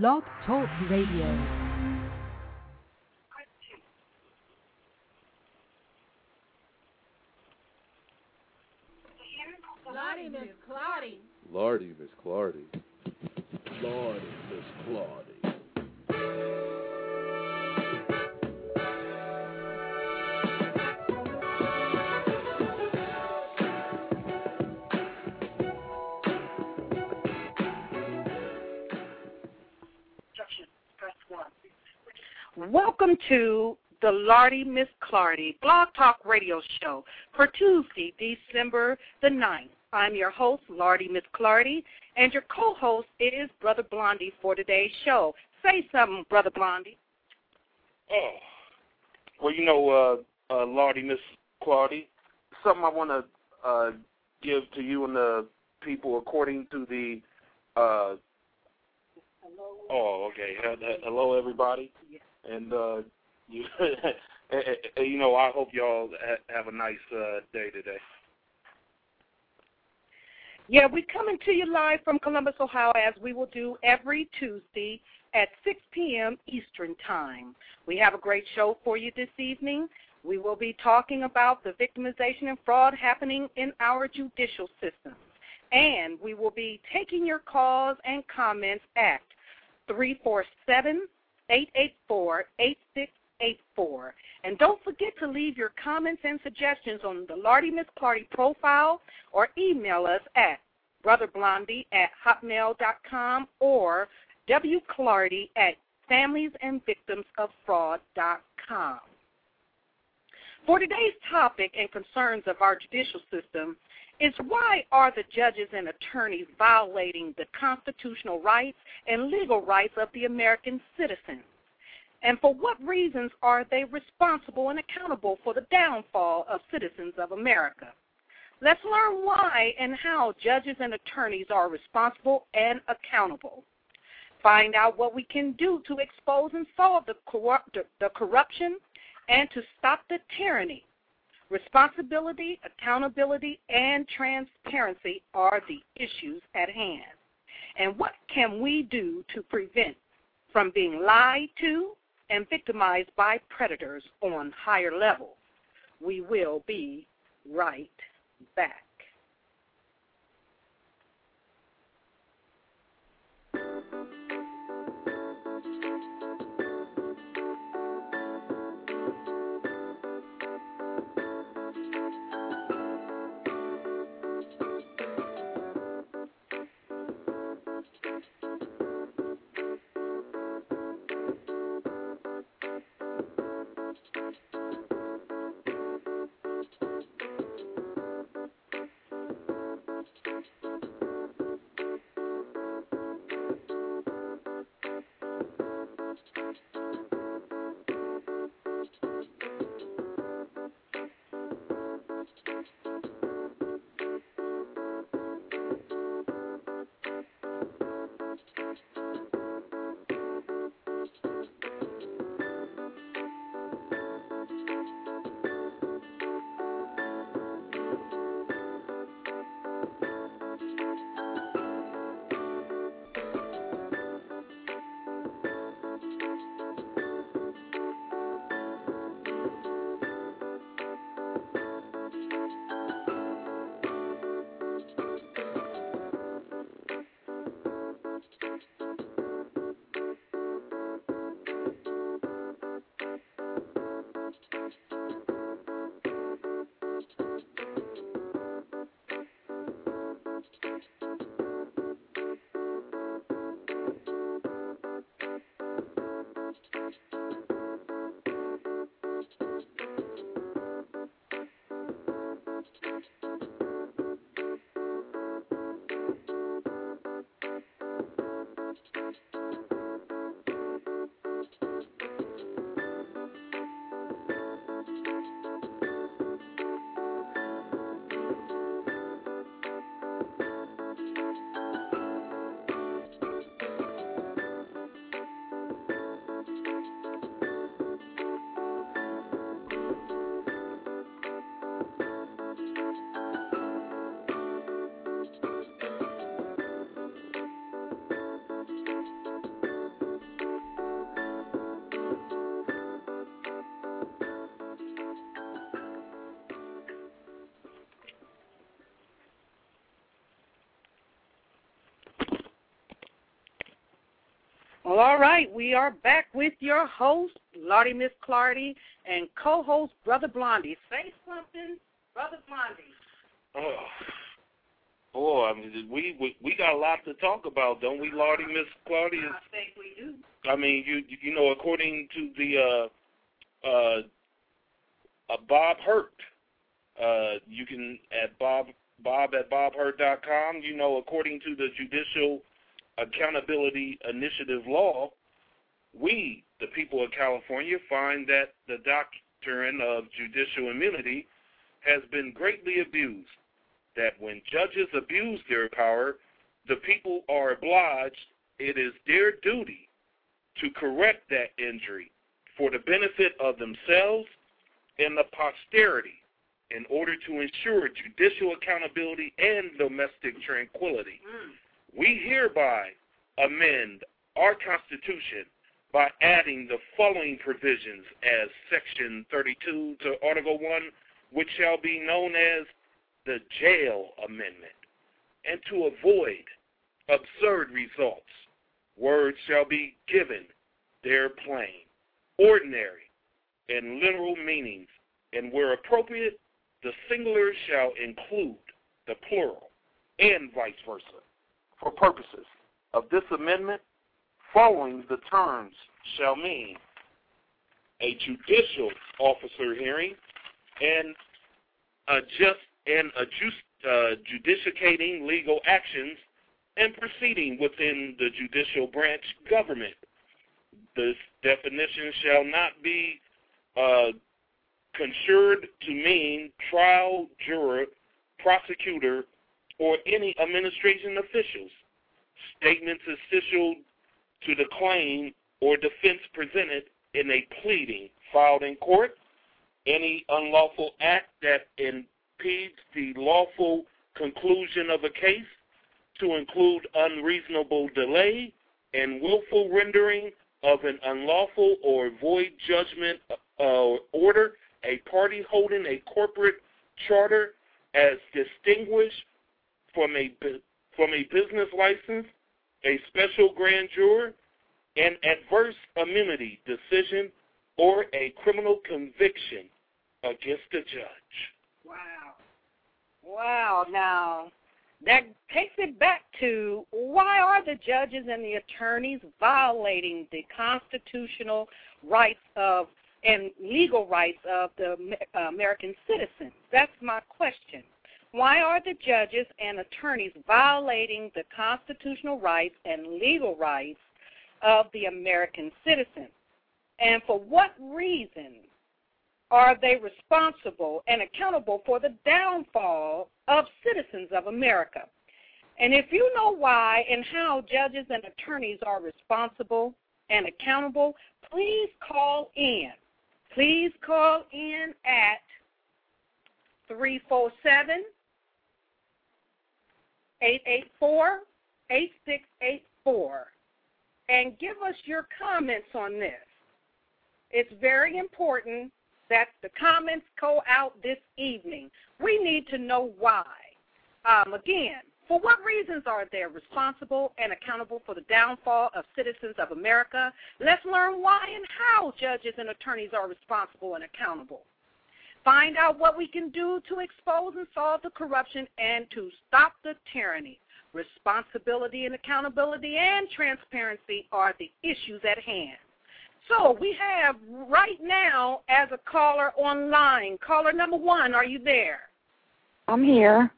Blog Talk Radio. Lardy, Miss Clardy. Lardy, Miss Clardy. Welcome to the Lardy, Miss Clardy Blog Talk Radio Show for Tuesday, December the 9th. I'm your host, Lardy Miss Clardy, and your co-host is Brother Blondie for today's show. Say something, Brother Blondie. Oh, well, you know, Lardy Miss Clardy, something I want to give to you and the people according to the. Hello. Oh, okay. Hello, everybody. Yeah. And you, you know, I hope y'all have a nice day today. Yeah, we're coming to you live from Columbus, Ohio, as we will do every Tuesday at 6 p.m. Eastern Time. We have a great show for you this evening. We will be talking about the victimization and fraud happening in our judicial system. And we will be taking your calls and comments at 347-884-8684. And don't forget to leave your comments and suggestions on the Lardy Miss Clardy profile or email us at brotherblondie@hotmail.com or wclardy@familiesandvictimsofraud.com. For today's topic and concerns of our judicial system is why are the judges and attorneys violating the constitutional rights and legal rights of the American citizen? And for what reasons are they responsible and accountable for the downfall of citizens of America? Let's learn why and how judges and attorneys are responsible and accountable. Find out what we can do to expose and solve the corruption and to stop the tyranny. Responsibility, accountability, and transparency are the issues at hand. And what can we do to prevent from being lied to and victimized by predators on higher levels? We will be right back. Well, all right, we are back with your host, Lottie Miss Clardy, and co-host, Brother Blondie. Say something, Brother Blondie. Oh, boy, I mean, we got a lot to talk about, don't we, Lottie Miss Clardy? I think we do. I mean, you know, according to the Bob Hurt, you can at bob@bobhurt.com, you know, according to the Judicial Accountability Initiative law, we, the people of California, find that the doctrine of judicial immunity has been greatly abused, that when judges abuse their power, the people are obliged, it is their duty to correct that injury for the benefit of themselves and the posterity in order to ensure judicial accountability and domestic tranquility. We hereby amend our Constitution by adding the following provisions as Section 32 to Article 1, which shall be known as the Jail Amendment. And to avoid absurd results, words shall be given their plain, ordinary, and literal meanings, and where appropriate, the singular shall include the plural, and vice versa. For purposes of this amendment, following the terms shall mean a judicial officer hearing and adjudicating legal actions and proceeding within the judicial branch government. This definition shall not be construed to mean trial, juror, prosecutor, or any administration officials. Statements essential to the claim or defense presented in a pleading filed in court, any unlawful act that impedes the lawful conclusion of a case, to include unreasonable delay and willful rendering of an unlawful or void judgment or order, a party holding a corporate charter as distinguished from a business license, a special grand juror, an adverse immunity decision, or a criminal conviction against a judge. Wow. Now, that takes it back to why are the judges and the attorneys violating the constitutional rights of and legal rights of the American citizens? That's my question. Why are the judges and attorneys violating the constitutional rights and legal rights of the American citizen? And for what reason are they responsible and accountable for the downfall of citizens of America? And if you know why and how judges and attorneys are responsible and accountable, please call in. Please call in at 347-884-8684, and give us your comments on this. It's very important that the comments go out this evening. We need to know why. Again, for what reasons are they responsible and accountable for the downfall of citizens of America? Let's learn why and how judges and attorneys are responsible and accountable. Find out what we can do to expose and solve the corruption and to stop the tyranny. Responsibility and accountability and transparency are the issues at hand. So we have right now as a caller online, caller number 1, are you there? I'm here.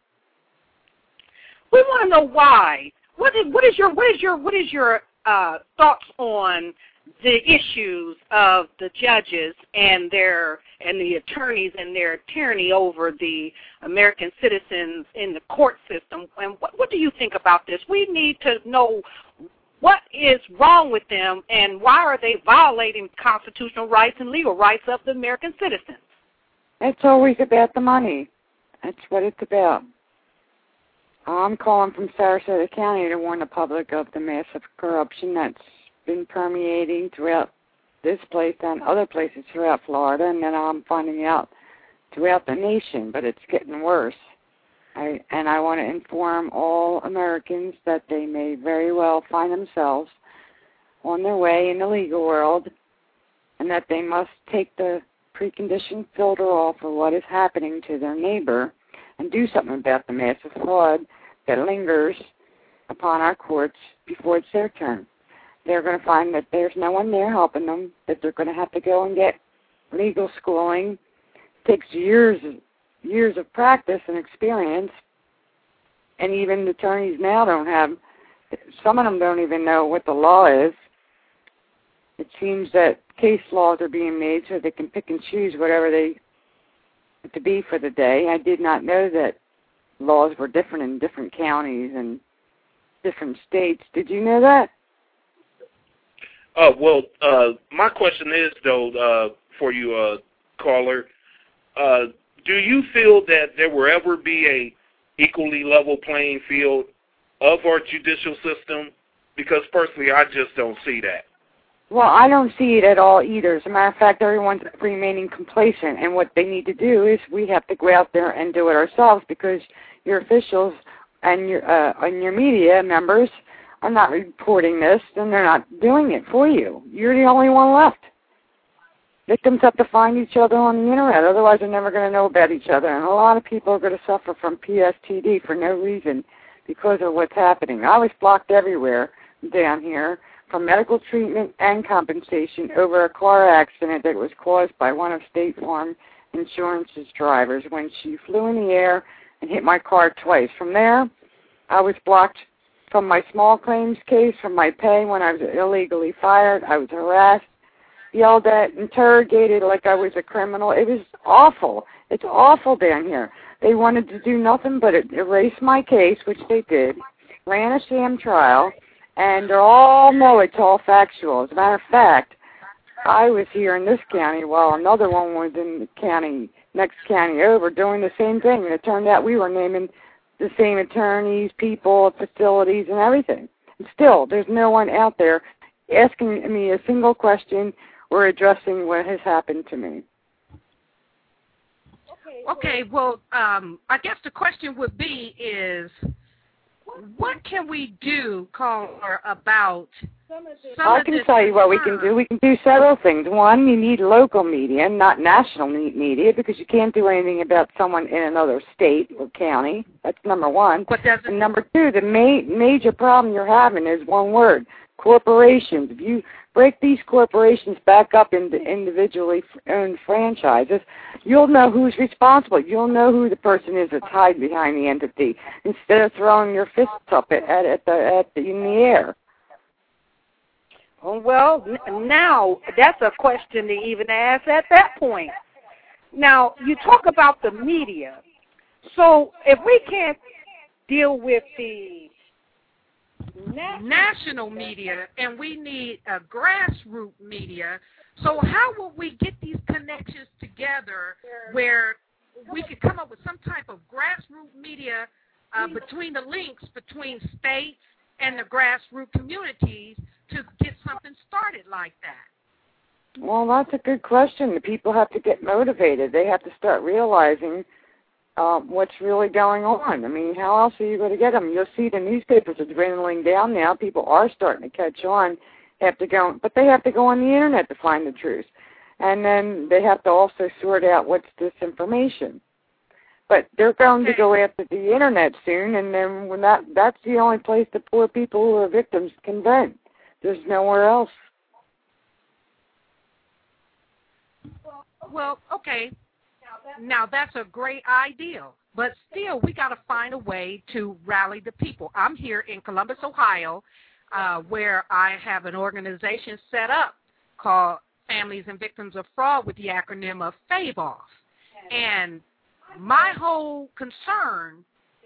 We want to know why. What is your thoughts on the issues of the judges and the attorneys and their tyranny over the American citizens in the court system? And what do you think about this? We need to know what is wrong with them and why are they violating constitutional rights and legal rights of the American citizens? It's always about the money. That's what it's about. I'm calling from Sarasota County to warn the public of the massive corruption that's been permeating throughout this place and other places throughout Florida, and then I'm finding out throughout the nation, but it's getting worse. I want to inform all Americans that they may very well find themselves on their way in the legal world, and that they must take the preconditioned filter off of what is happening to their neighbor and do something about the massive fraud that lingers upon our courts before it's their turn. They're going to find that there's no one there helping them, that they're going to have to go and get legal schooling. It takes years of practice and experience, and even attorneys now don't have, some of them don't even know what the law is. It seems that case laws are being made so they can pick and choose whatever they want to be for the day. I did not know that laws were different in different counties and different states. Did you know that? My question is, though, for you, caller, do you feel that there will ever be a equally level playing field of our judicial system? Because personally, I just don't see that. Well, I don't see it at all either. As a matter of fact, everyone's remaining complacent, and what they need to do is we have to go out there and do it ourselves, because your officials and your media members are not reporting this, and they're not doing it for you. You're the only one left. Victims have to find each other on the internet, otherwise they're never going to know about each other, and a lot of people are going to suffer from PTSD for no reason because of what's happening. I was blocked everywhere down here from medical treatment and compensation over a car accident that was caused by one of State Farm Insurance's drivers when she flew in the air and hit my car twice. From there, I was blocked from my small claims case, from my pay when I was illegally fired. I was harassed, yelled at, interrogated like I was a criminal. It was awful. It's awful down here. They wanted to do nothing but erase my case, which they did, ran a sham trial, and they're all, no, it's all factual. As a matter of fact, I was here in this county while another one was in the county, next county over, doing the same thing, and it turned out we were naming the same attorneys, people, facilities, and everything. And still, there's no one out there asking me a single question or addressing what has happened to me. Okay, well, I guess the question would be is, what can we do, caller, about some of this? I can tell you what we can do. We can do several things. One, you need local media, not national media, because you can't do anything about someone in another state or county. That's number one. And number two, the major problem you're having is one word, corporations. If you break these corporations back up into individually owned franchises, you'll know who's responsible. You'll know who the person is that's hiding behind the entity, instead of throwing your fists up in the air. Well, now that's a question to even ask at that point. Now, you talk about the media. So if we can't deal with the national media, and we need a grassroots media. So how will we get these connections together where we could come up with some type of grassroots media between the links between states and the grassroots communities to get something started like that? Well, that's a good question. The people have to get motivated. They have to start realizing what's really going on. I mean, how else are you going to get them? You'll see the newspapers are dwindling down now. People are starting to catch on. But they have to go on the internet to find the truth. And then they have to also sort out what's disinformation. But they're going to go after the internet soon, and then when that's the only place the poor people who are victims can vent. There's nowhere else. Well, okay. Now, that's a great idea, but still, we got to find a way to rally the people. I'm here in Columbus, Ohio, where I have an organization set up called Families and Victims of Fraud with the acronym of FAVOF. And my whole concern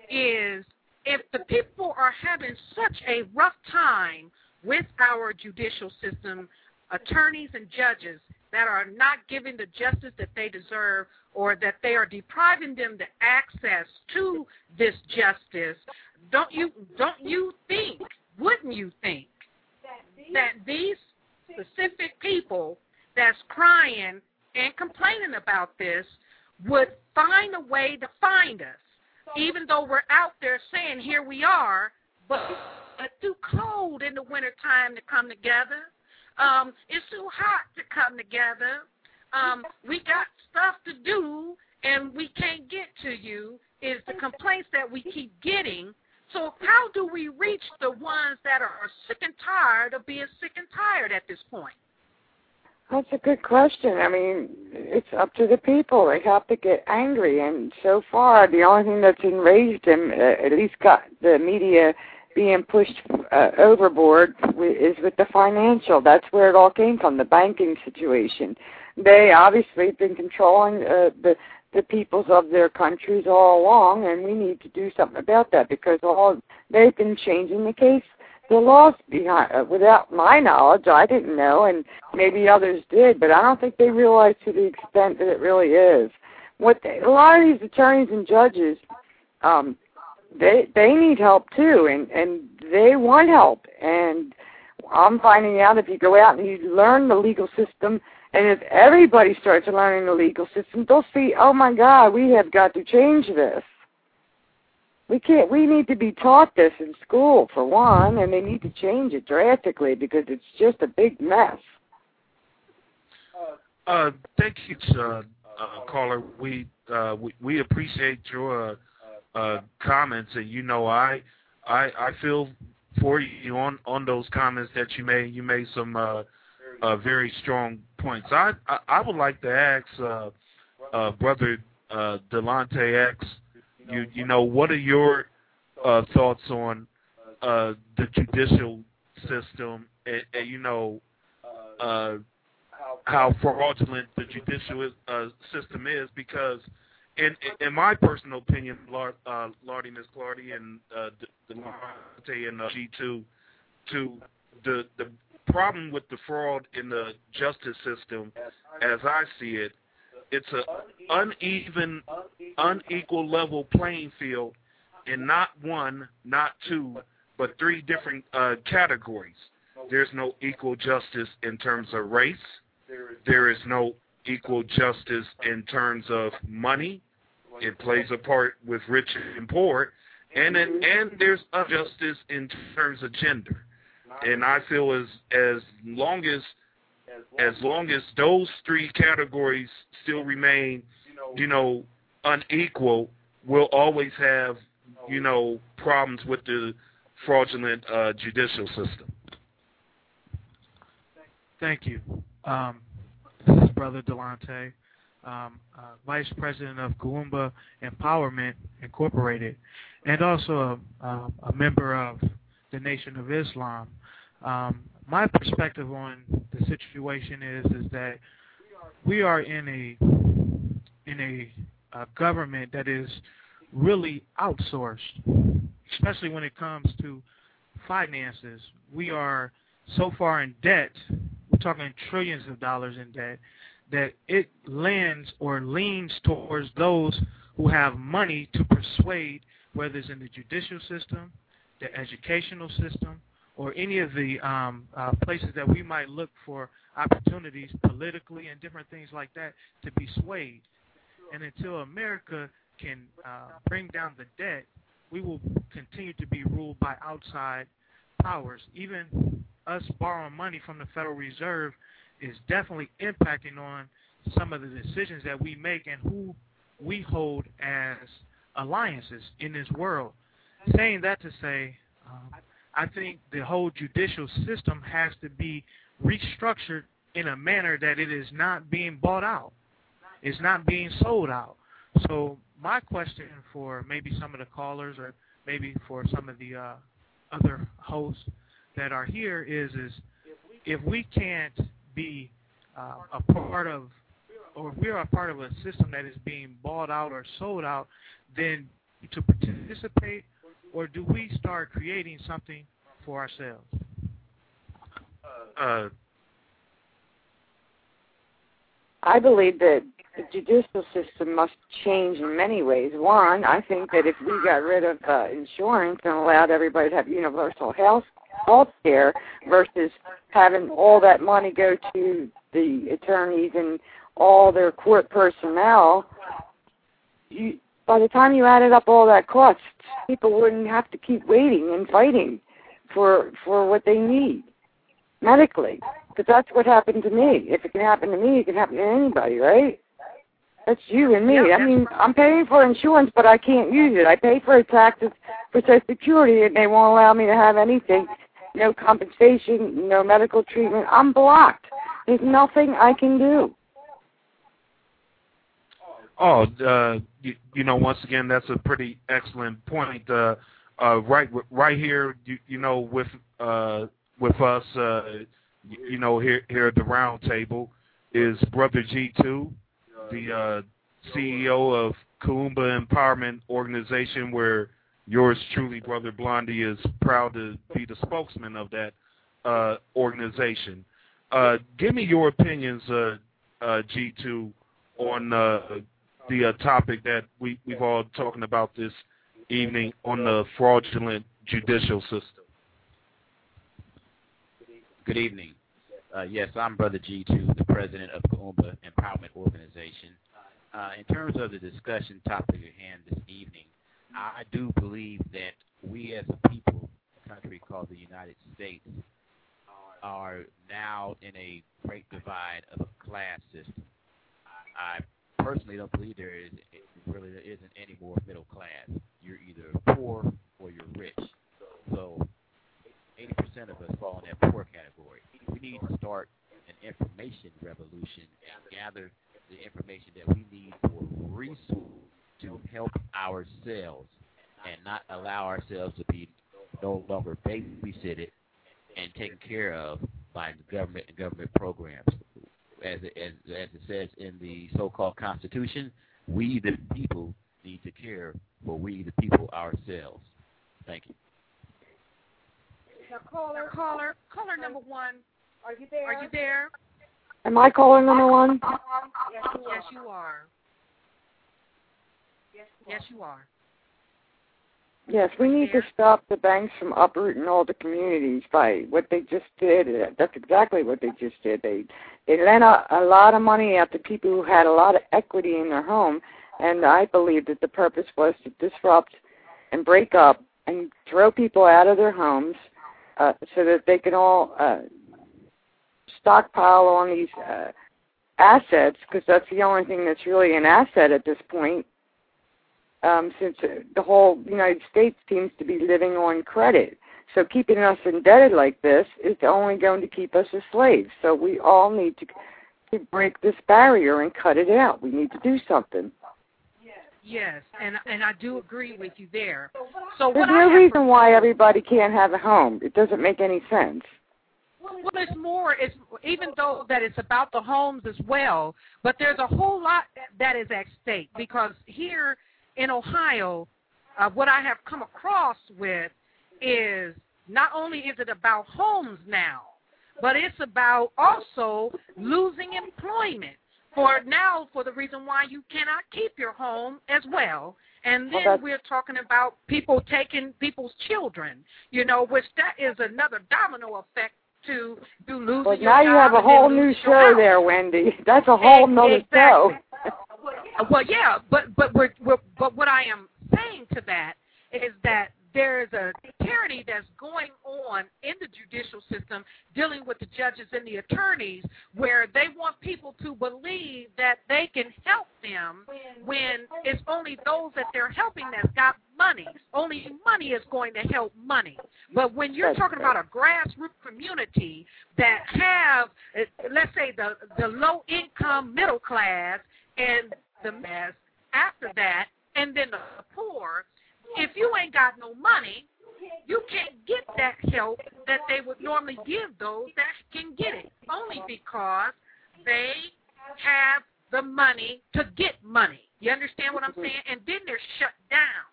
is if the people are having such a rough time with our judicial system, attorneys and judges that are not giving the justice that they deserve, or that they are depriving them the access to this justice, wouldn't you think that these specific people that's crying and complaining about this would find a way to find us, even though we're out there saying here we are, but It's too cold in the wintertime to come together. It's too hot to come together. We got stuff to do, and we can't get to you is the complaints that we keep getting. So how do we reach the ones that are sick and tired of being sick and tired at this point? That's a good question. I mean, it's up to the people. They have to get angry. And so far, the only thing that's enraged them, at least got the media being pushed overboard, is with the financial. That's where it all came from, the banking situation. They obviously have been controlling the peoples of their countries all along, and we need to do something about that because they've been changing the case. The laws behind, without my knowledge, I didn't know, and maybe others did, but I don't think they realize to the extent that it really is. A lot of these attorneys and judges, they need help too, and they want help. And I'm finding out if you go out and you learn the legal system, and if everybody starts learning the legal system, they'll see, oh my God, we have got to change this. We need to be taught this in school, for one, and they need to change it drastically because it's just a big mess. Thank you, caller. We appreciate your comments, and you know I feel for you on those comments that you made. You made some very strong points. I would like to ask Brother Delonte X. You know, what are your thoughts on the judicial system and you know, how fraudulent the judicial system is? Because in my personal opinion, Lardy, Ms. Clardy, and Delonte and G2, the problem with the fraud in the justice system, as I see it, it's an unequal level playing field in not one, not two, but three different categories. There's no equal justice in terms of race. There is no equal justice in terms of money. It plays a part with rich and poor. And there's injustice in terms of gender. And I feel as long as those three categories still remain, you know, unequal, we'll always have, you know, problems with the fraudulent judicial system. Thank you. This is Brother Delonte, Vice President of Goomba Empowerment Incorporated, and also a member of the Nation of Islam. My perspective on the situation is that we are in a government that is really outsourced, especially when it comes to finances. We are so far in debt, we're talking trillions of dollars in debt, that it leans towards those who have money to persuade, whether it's in the judicial system, the educational system, or any of the places that we might look for opportunities politically and different things like that to be swayed. And until America can bring down the debt, we will continue to be ruled by outside powers. Even us borrowing money from the Federal Reserve is definitely impacting on some of the decisions that we make and who we hold as alliances in this world. Saying that to say, I think the whole judicial system has to be restructured in a manner that it is not being bought out. It's not being sold out. So my question for maybe some of the callers or maybe for some of the other hosts that are here is if we can't be a part of, or if we are a part of a system that is being bought out or sold out, then to participate, or do we start creating something for ourselves? I believe that the judicial system must change in many ways. One, I think that if we got rid of insurance and allowed everybody to have universal health care versus having all that money go to the attorneys and all their court personnel, by the time you added up all that cost, people wouldn't have to keep waiting and fighting. for what they need medically, because that's what happened to me. If it can happen to me, it can happen to anybody, right? That's you and me. Yeah, I mean, I'm paying for insurance, but I can't use it. I pay for taxes for Social Security, and they won't allow me to have anything, no compensation, no medical treatment. I'm blocked. There's nothing I can do. Oh, you know, once again, that's a pretty excellent point. Right here, you know, with us, you know, here at the round table is Brother G2, the CEO of Kooumba Empowerment Organization, where yours truly, Brother Blondie, is proud to be the spokesman of that organization. Give me your opinions, G2, on the topic that we've all talking about this evening on the fraudulent judicial system. Good evening. Yes, I'm Brother G2, the president of Kooumba Empowerment Organization. In terms of the discussion topic at hand this evening, I do believe that we as a people, a country called the United States, are now in a great divide of a class system. I personally don't believe there isn't any more middle class. You're either poor or you're rich. So 80% of us fall in that poor category. We need to start an information revolution and gather the information that we need for resources to help ourselves and not allow ourselves to be no longer babysitted and taken care of by the government and government programs. As it says in the so-called Constitution, we the people need to care for we the people ourselves. Thank you. Now caller number one. Are you there? Am I caller number one? Yes, you are. Yes, we need to stop the banks from uprooting all the communities by what they just did. That's exactly what they just did. They lent a lot of money out to people who had a lot of equity in their home, and I believe that the purpose was to disrupt and break up and throw people out of their homes so that they can all stockpile on these assets, because that's the only thing that's really an asset at this point. Since the whole United States seems to be living on credit. So keeping us indebted like this is only going to keep us as slaves. So we all need to break this barrier and cut it out. We need to do something. Yes, and I do agree with you there. So there's no reason why everybody can't have a home. It doesn't make any sense. Well, it's more, even though that it's about the homes as well, but there's a whole lot that is at stake, because here in Ohio, what I have come across with is not only is it about homes now, but it's about also losing employment for the reason why you cannot keep your home as well. And then we're talking about people taking people's children, you know, which that is another domino effect to you losing your job. But now you have a whole new show there, Wendy. That's a whole nother show. Well, yeah, but what I am saying to that is that there is a tyranny that's going on in the judicial system dealing with the judges and the attorneys, where they want people to believe that they can help them when it's only those that they're helping that's got money. Only money is going to help money. But when you're talking about a grassroots community that have, let's say, the low-income middle class, and the mess after that, and then the poor, if you ain't got no money, you can't get that help that they would normally give those that can get it, only because they have the money to get money. You understand what I'm saying? And then they're shut down.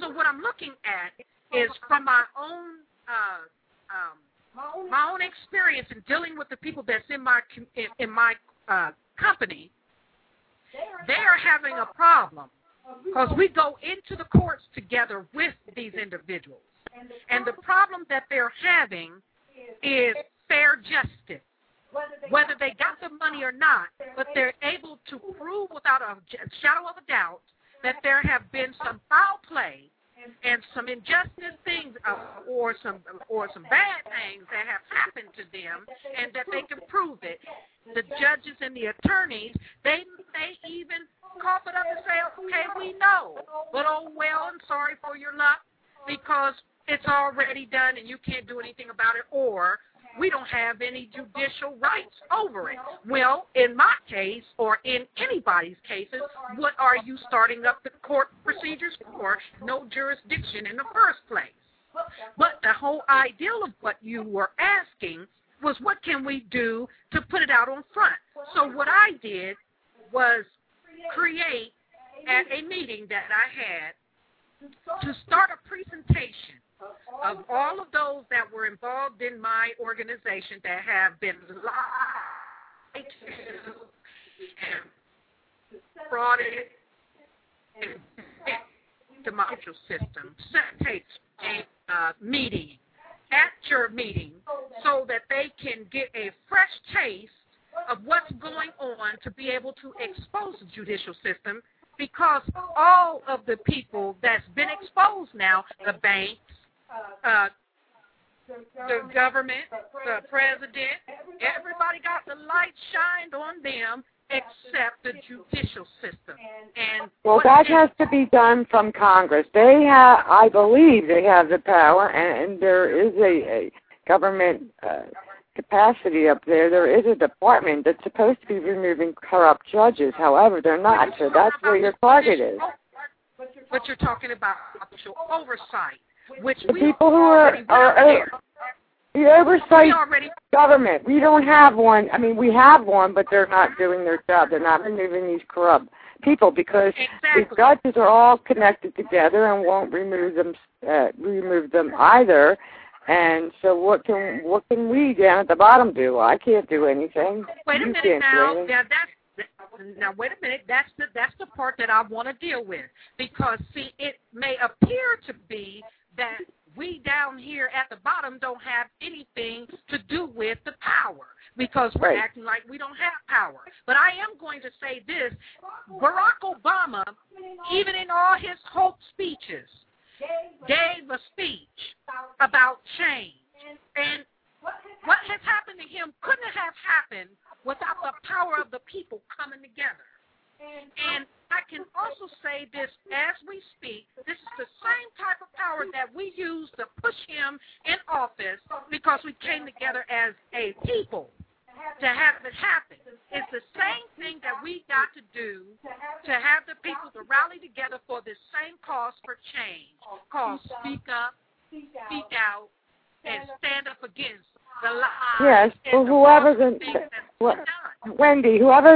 So what I'm looking at is from my own experience in dealing with the people that's in my company. They are having a problem because we go into the courts together with these individuals. And the problem that they're having is fair justice, whether they got the money or not, but they're able to prove without a shadow of a doubt that there have been some foul play and some injustice things or some bad things that have happened to them, and that they can prove it. The judges and the attorneys, they even cough it up and say, okay, we know, but oh well, I'm sorry for your luck because it's already done and you can't do anything about it, or we don't have any judicial rights over it. Well, in my case, or in anybody's cases, what are you starting up the court procedures for? No jurisdiction in the first place. But the whole idea of what you were asking was, what can we do to put it out on front? So what I did was create, at a meeting that I had, to start a presentation of all of those that were involved in my organization that have been lied to and frauded to my social system. Set a meeting at your meeting so that they can get a fresh taste of what's going on to be able to expose the judicial system, because all of the people that's been exposed now, the banks, the government, the president, everybody got the light shined on them except the judicial system. And well, that has to be done from Congress. They have, I believe they have the power, and there is a government capacity up there. There is a department that's supposed to be removing corrupt judges. However, they're not, so that's where your target is. But you're talking about official oversight. Which the people who are the oversight government. We don't have one. I mean, we have one, but they're not doing their job. They're not removing these corrupt people, because the judges are all connected together and won't remove them either. And so what can we down at the bottom do? I can't do anything. Wait a minute now. Now, wait a minute, that's the part that I want to deal with, because, see, it may appear to be that we down here at the bottom don't have anything to do with the power, because we're acting like we don't have power. But I am going to say this. Barack Obama, even in all his hope speeches, gave a speech about change. And what has happened to him couldn't have happened without the power of the people coming together. And I can also say this as we speak, this is the same type of power that we used to push him in office, because we came together as a people to have it happen. It's the same thing that we got to do to have the people to rally together for this same cause for change, called Speak Up, Speak Out, and Stand Up Against the lies. Yes, well, whoever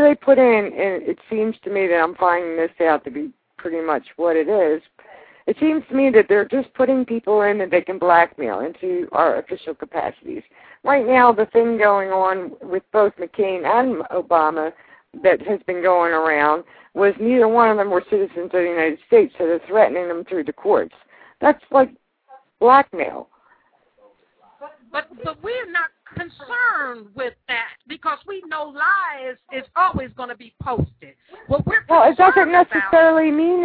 they put in, and it seems to me that I'm finding this out to be pretty much what it is. It seems to me that they're just putting people in that they can blackmail into our official capacities. Right now, the thing going on with both McCain and Obama that has been going around was neither one of them were citizens of the United States, so they're threatening them through the courts. That's like blackmail. But we're not concerned with that, because we know lies is always going to be posted. Well, it doesn't necessarily mean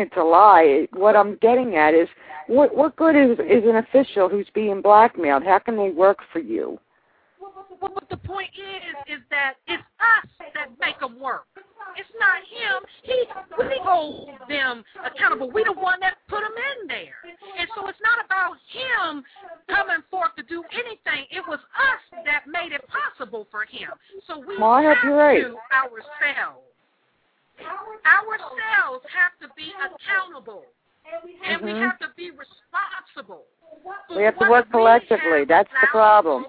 it's a lie. What I'm getting at is, what good is an official who's being blackmailed? How can they work for you? Well, but the point is that it's us that make them work. It's not him. We hold them accountable. We're the one that put them in there. And so it's not about him coming forth to do anything. It was us that made it possible for him. So we have to do ourselves. Ourselves have to be accountable. And we have to be responsible. We have to work collectively. That's the problem.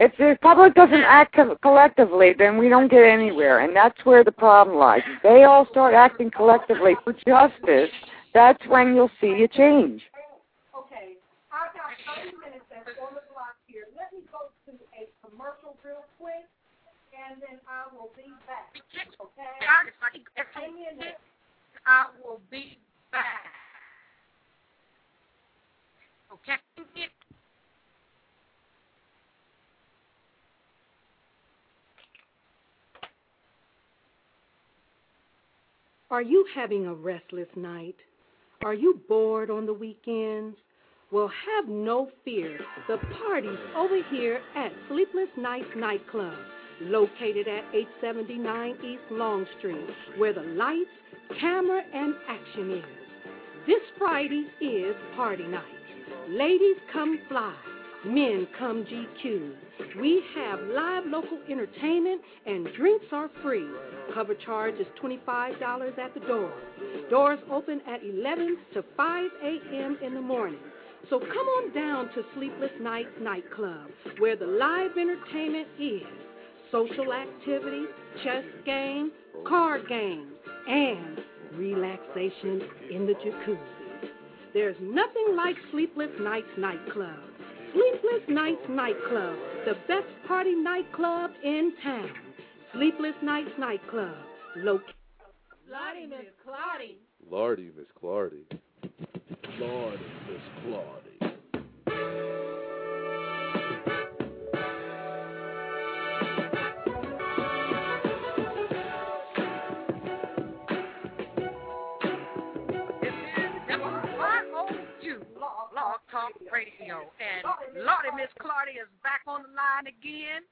If the public doesn't act collectively, then we don't get anywhere, and that's where the problem lies. If they all start acting collectively for justice, that's when you'll see a change. Okay, I've got 30 minutes on the clock here. Let me go to a commercial real quick, and then I will be back. Okay? I will be back. Okay? Are you having a restless night? Are you bored on the weekends? Well, have no fear. The party's over here at Sleepless Nights Nightclub, located at 879 East Long Street, where the lights, camera, and action is. This Friday is party night. Ladies come fly. Men come GQ. We have live local entertainment and drinks are free. Cover charge is $25 at the door. Doors open at 11 to 5 a.m. in the morning. So come on down to Sleepless Nights Nightclub, where the live entertainment is social activity, chess game, card game, and relaxation in the jacuzzi. There's nothing like Sleepless Nights Nightclub. Sleepless Nights Nightclub, the best party nightclub in town. Sleepless Nights Nightclub. Lordy, Miss Clardy. Talk Radio, and Lordy Miss Clardy is back on the line again,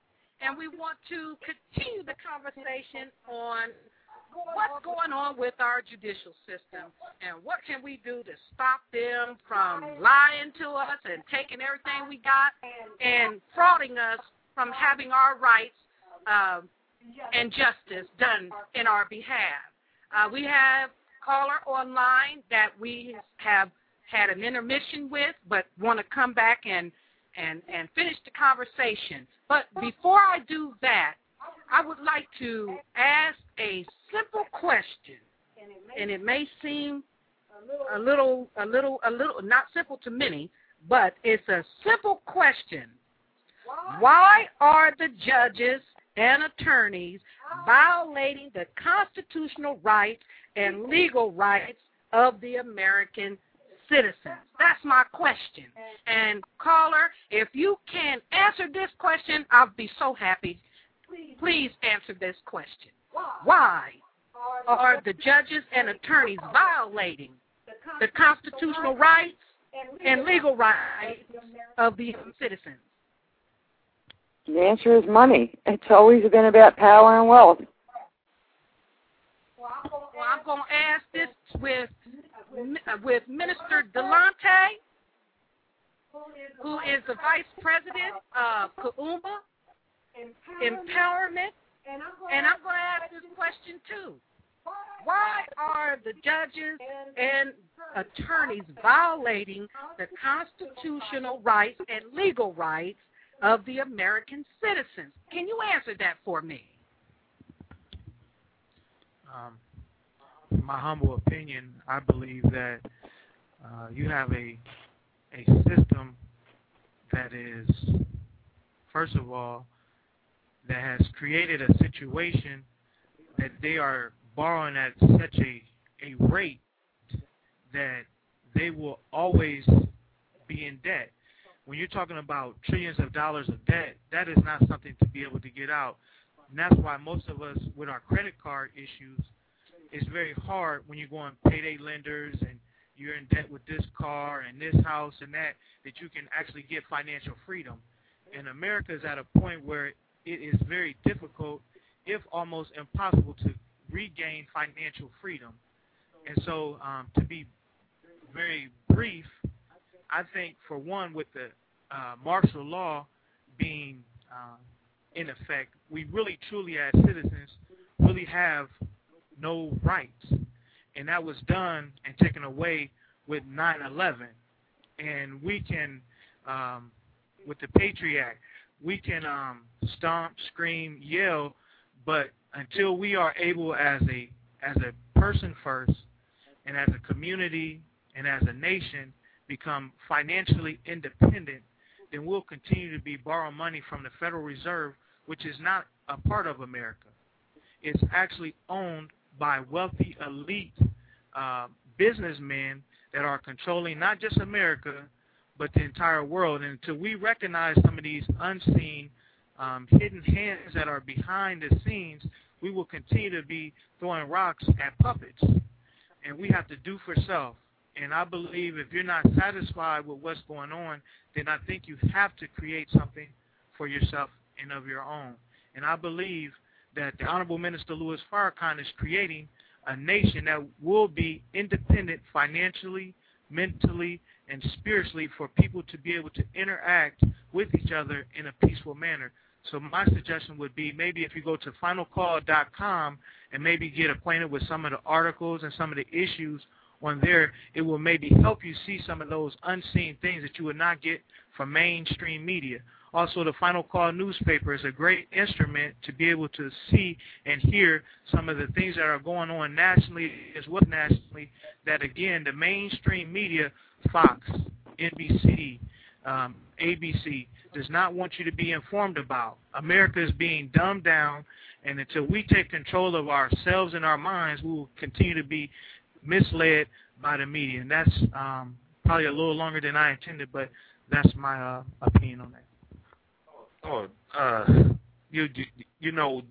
and we want to continue the conversation on what's going on with our judicial system and what can we do to stop them from lying to us and taking everything we got and frauding us from having our rights and justice done in our behalf. We have a caller online that we have had an intermission with, but want to come back and finish the conversation. But before I do that, I would like to ask a simple question, and it may seem a little not simple to many, but it's a simple question. Why are the judges and attorneys violating the constitutional rights and legal rights of the American citizens? That's my question. And caller, if you can answer this question, I'll be so happy. Please answer this question. Why are the judges and attorneys violating the constitutional rights and legal rights of the citizens? The answer is money. It's always been about power and wealth. Well, I'm going to ask this with Minister Delante, who is the Vice President of Kaumba Empowerment, and I'm going to ask this question too. Why are the judges and attorneys violating the constitutional rights and legal rights of the American citizens? Can you answer that for me? In my humble opinion, I believe that you have a system that is, first of all, that has created a situation that they are borrowing at such a rate that they will always be in debt. When you're talking about trillions of dollars of debt, that is not something to be able to get out. And that's why most of us, with our credit card issues, it's very hard when you go on payday lenders and you're in debt with this car and this house and that you can actually get financial freedom. And America is at a point where it is very difficult, if almost impossible, to regain financial freedom. And so to be very brief, I think, for one, with the martial law being in effect, we really, truly, as citizens, really have no rights, and that was done and taken away with 9/11. And we can, with the Patriot Act, we can stomp, scream, yell, but until we are able as a person first, and as a community, and as a nation, become financially independent, then we'll continue to be borrowing money from the Federal Reserve, which is not a part of America. It's actually owned by wealthy elite businessmen that are controlling not just America, but the entire world. And until we recognize some of these unseen hidden hands that are behind the scenes, we will continue to be throwing rocks at puppets. And we have to do for self. And I believe if you're not satisfied with what's going on, then I think you have to create something for yourself and of your own. And I believe that the Honorable Minister Louis Farrakhan is creating a nation that will be independent financially, mentally, and spiritually for people to be able to interact with each other in a peaceful manner. So my suggestion would be maybe if you go to finalcall.com and maybe get acquainted with some of the articles and some of the issues on there, it will maybe help you see some of those unseen things that you would not get from mainstream media. Also, the Final Call newspaper is a great instrument to be able to see and hear some of the things that are going on nationally as well as nationally that, again, the mainstream media, Fox, NBC, ABC, does not want you to be informed about. America is being dumbed down, and until we take control of ourselves and our minds, we will continue to be misled by the media. And that's probably a little longer than I intended, but that's my opinion on that. You know,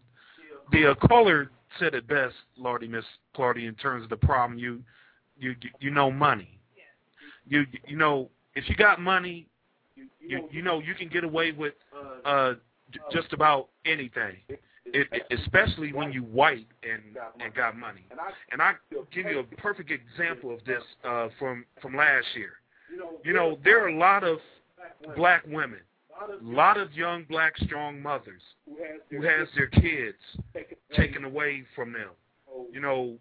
the caller said it best, Lordy, Miss Claudia, in terms of the problem. You know money. You know, if you got money, you know you can get away with just about anything. Especially when you white and got money. And I give you a perfect example of this from last year. You know, there are a lot of black women, a lot of young black strong mothers who has their kids taken away from them, you know,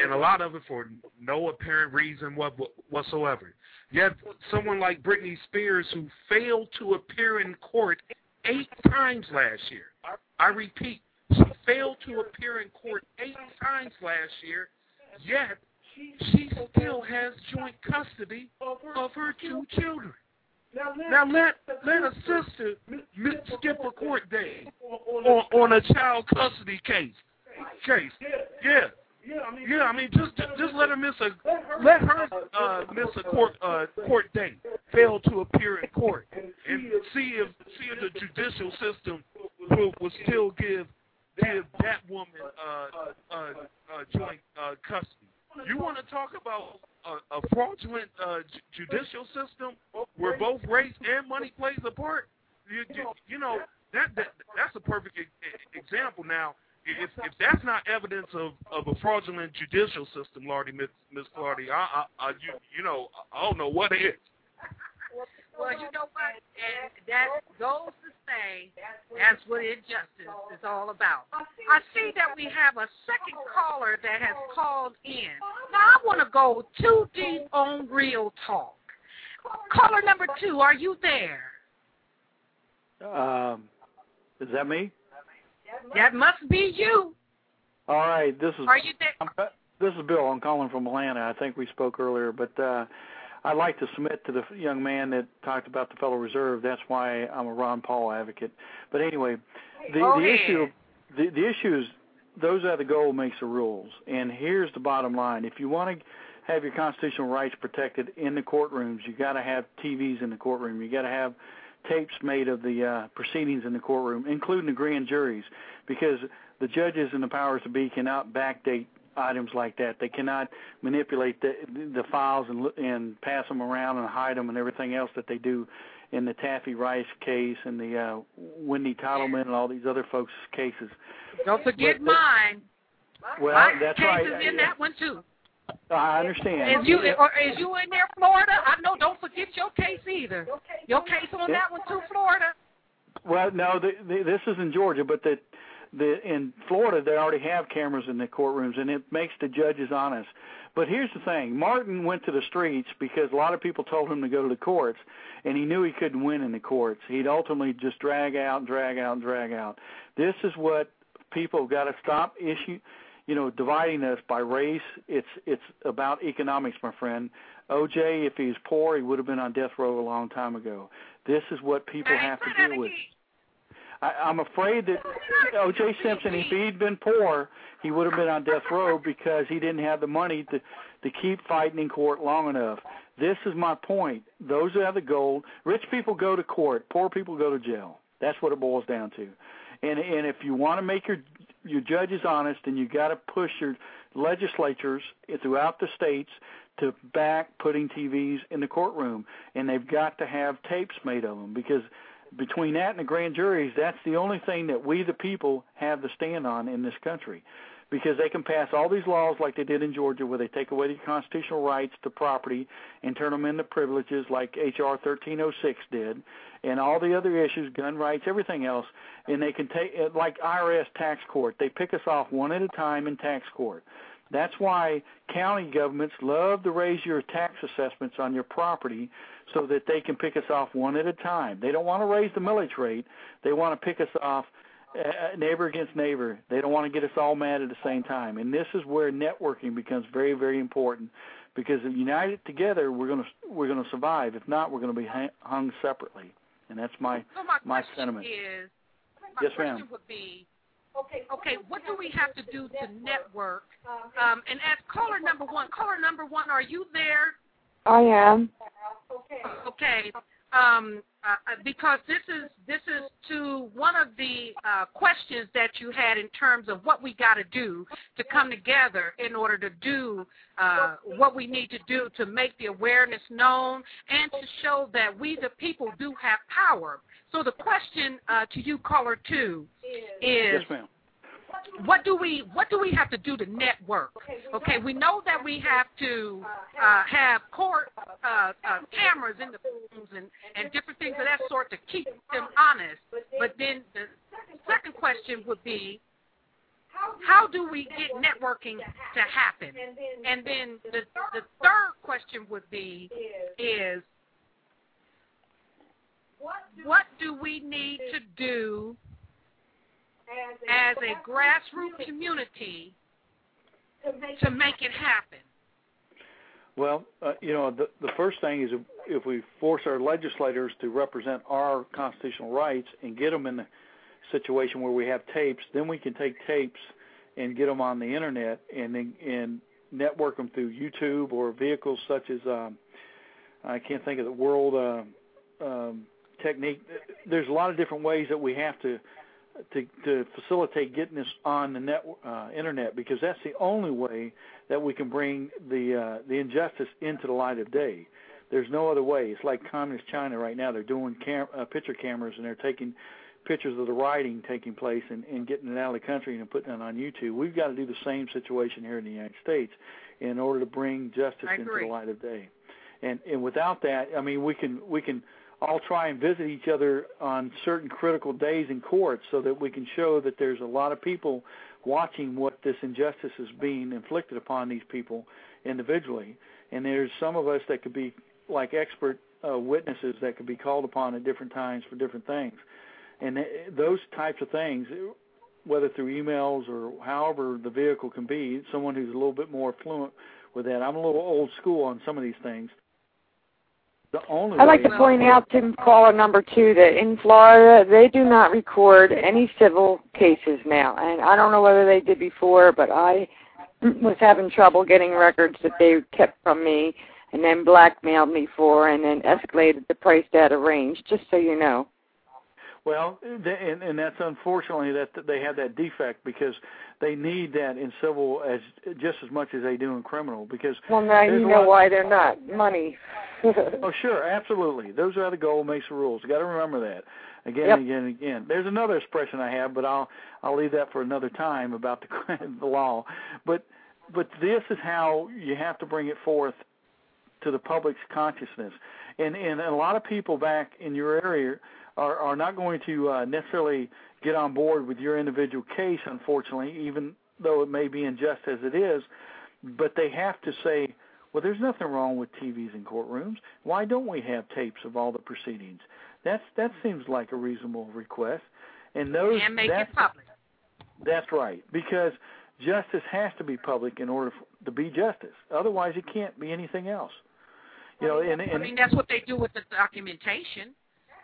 and a lot of it for no apparent reason whatsoever. Yet someone like Britney Spears, who failed to appear in court 8 times last year. I repeat, she failed to appear in court 8 times last year, yet she still has joint custody of her 2 children. Now let a sister skip a court day on a child custody case. Yeah. I mean, just let her miss a court date, fail to appear in court, and see if the judicial system will still give that woman joint custody. You want to talk about a fraudulent judicial system where both race and money plays a part? You know that's a perfect example now. If that's not evidence of a fraudulent judicial system, Lardy, Miss Clardy, you know, I don't know what it is. Well, you know what? And that goes to say that's what injustice is all about. I see that we have a second caller that has called in. Now I want to go too deep on real talk. Caller number 2, are you there? Is that me? That must be you. All right, this is. Are you there? This is Bill. I'm calling from Atlanta. I think we spoke earlier, but I'd like to submit to the young man that talked about the Federal Reserve. That's why I'm a Ron Paul advocate. But anyway, the issue is those are the goal makes the rules. And here's the bottom line: if you want to have your constitutional rights protected in the courtrooms, you got to have TVs in the courtroom. You got to have tapes made of the proceedings in the courtroom, including the grand juries, because the judges and the powers to be cannot backdate items like that. They cannot manipulate the files and pass them around and hide them and everything else that they do in the Taffy Rice case and the Wendy Titleman and all these other folks' cases. Don't forget mine. Well, that's right. Mine case is in that one, too. I understand. Is you in there, Florida? I know. Don't forget your case either. Your case on that one too, Florida. Well, no, this is in Georgia, but in Florida they already have cameras in the courtrooms, and it makes the judges honest. But here's the thing: Martin went to the streets because a lot of people told him to go to the courts, and he knew he couldn't win in the courts. He'd ultimately just drag out. This is what people got to stop issuing. You know, dividing us by race, it's about economics, my friend. O.J., if he's poor, he would have been on death row a long time ago. This is what people have to deal with. I'm afraid that O.J. Simpson, if he'd been poor, he would have been on death row because he didn't have the money to keep fighting in court long enough. This is my point. Those are the gold. Rich people go to court. Poor people go to jail. That's what it boils down to. And if you want to make your your judge is honest, and you've got to push your legislatures throughout the states to back putting TVs in the courtroom, and they've got to have tapes made of them, because between that and the grand juries, that's the only thing that we the people have to stand on in this country, because they can pass all these laws like they did in Georgia, where they take away the constitutional rights to property and turn them into privileges, like H.R. 1306 did, and all the other issues, gun rights, everything else. And they can take, like IRS tax court, they pick us off one at a time in tax court. That's why county governments love to raise your tax assessments on your property, so that they can pick us off one at a time. They don't want to raise the millage rate. They want to pick us off neighbor against neighbor. They don't want to get us all mad at the same time. And this is where networking becomes very, very important, because if united together, we're going to survive. If not, we're going to be hung separately. And that's my sentiment. My question would be, Okay, what do we have to do to network? And as caller number one, are you there? I am. Okay. Because this is to one of the questions that you had in terms of what we got to do to come together in order to do what we need to do to make the awareness known and to show that we the people do have power. So the question to you, caller two, is. Yes, ma'am. What do we have to do to network? Okay, we know that we have to have court cameras in the rooms and different things of that sort to keep them honest. But then the second question would be, how do we get networking to happen? And then the third question would be is, what do we need to do as a grassroots community to make it happen? Well, the first thing is if we force our legislators to represent our constitutional rights and get them in the situation where we have tapes, then we can take tapes and get them on the internet and network them through YouTube or vehicles such as I can't think of the World Technique. There's a lot of different ways that we have to facilitate getting this on the net, internet, because that's the only way that we can bring the injustice into the light of day. There's no other way. It's like communist China right now. They're doing picture cameras, and they're taking pictures of the rioting taking place and getting it out of the country and putting it on YouTube. We've got to do the same situation here in the United States in order to bring justice into the light of day. And without that, I mean, we can all try and visit each other on certain critical days in court so that we can show that there's a lot of people watching what this injustice is being inflicted upon these people individually. And there's some of us that could be like expert witnesses that could be called upon at different times for different things. And those types of things, whether through emails or however the vehicle can be, someone who's a little bit more fluent with that. I'm a little old school on some of these things. I'd like to point out to caller number two that in Florida, they do not record any civil cases now. And I don't know whether they did before, but I was having trouble getting records that they kept from me and then blackmailed me for and then escalated the price out of range, just so you know. Well, and that's unfortunately that they have that defect, because they need that in civil as just as much as they do in criminal. Because well, now you know why they're not. Money. Oh, sure, absolutely. Those are the goal makes the rules. You've got to remember that again. There's another expression I have, but I'll leave that for another time about the law. But this is how you have to bring it forth to the public's consciousness. And a lot of people back in your area are not going to necessarily get on board with your individual case, unfortunately, even though it may be unjust as it is. But they have to say, well, there's nothing wrong with TVs in courtrooms. Why don't we have tapes of all the proceedings? That seems like a reasonable request. And make it public. That's right, because justice has to be public in order to be justice. Otherwise, it can't be anything else. I mean, that's what they do with the documentation.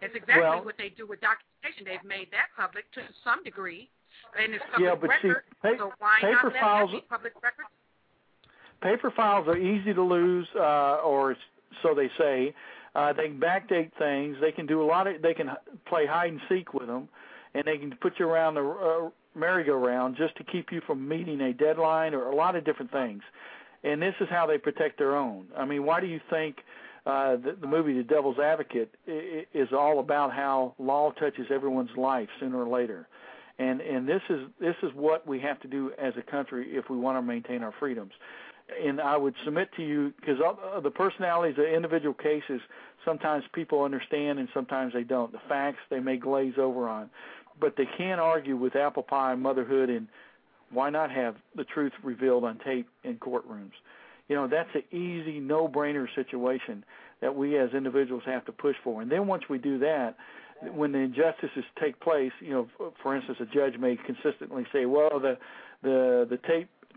That's exactly what they do with documentation. They've made that public to some degree, and it's public record. So why not let that be public record? Paper files are easy to lose, or so they say. They can backdate things. They can play hide and seek with them, and they can put you around the merry-go-round just to keep you from meeting a deadline or a lot of different things. And this is how they protect their own. I mean, why do you think the movie The Devil's Advocate is all about how law touches everyone's life sooner or later? And this is what we have to do as a country if we want to maintain our freedoms. And I would submit to you, because the personalities of individual cases, sometimes people understand and sometimes they don't. The facts they may glaze over on. But they can't argue with apple pie and motherhood, and why not have the truth revealed on tape in courtrooms? You know, that's an easy, no-brainer situation that we as individuals have to push for. And then once we do that, when the injustices take place, you know, for instance, a judge may consistently say, well, the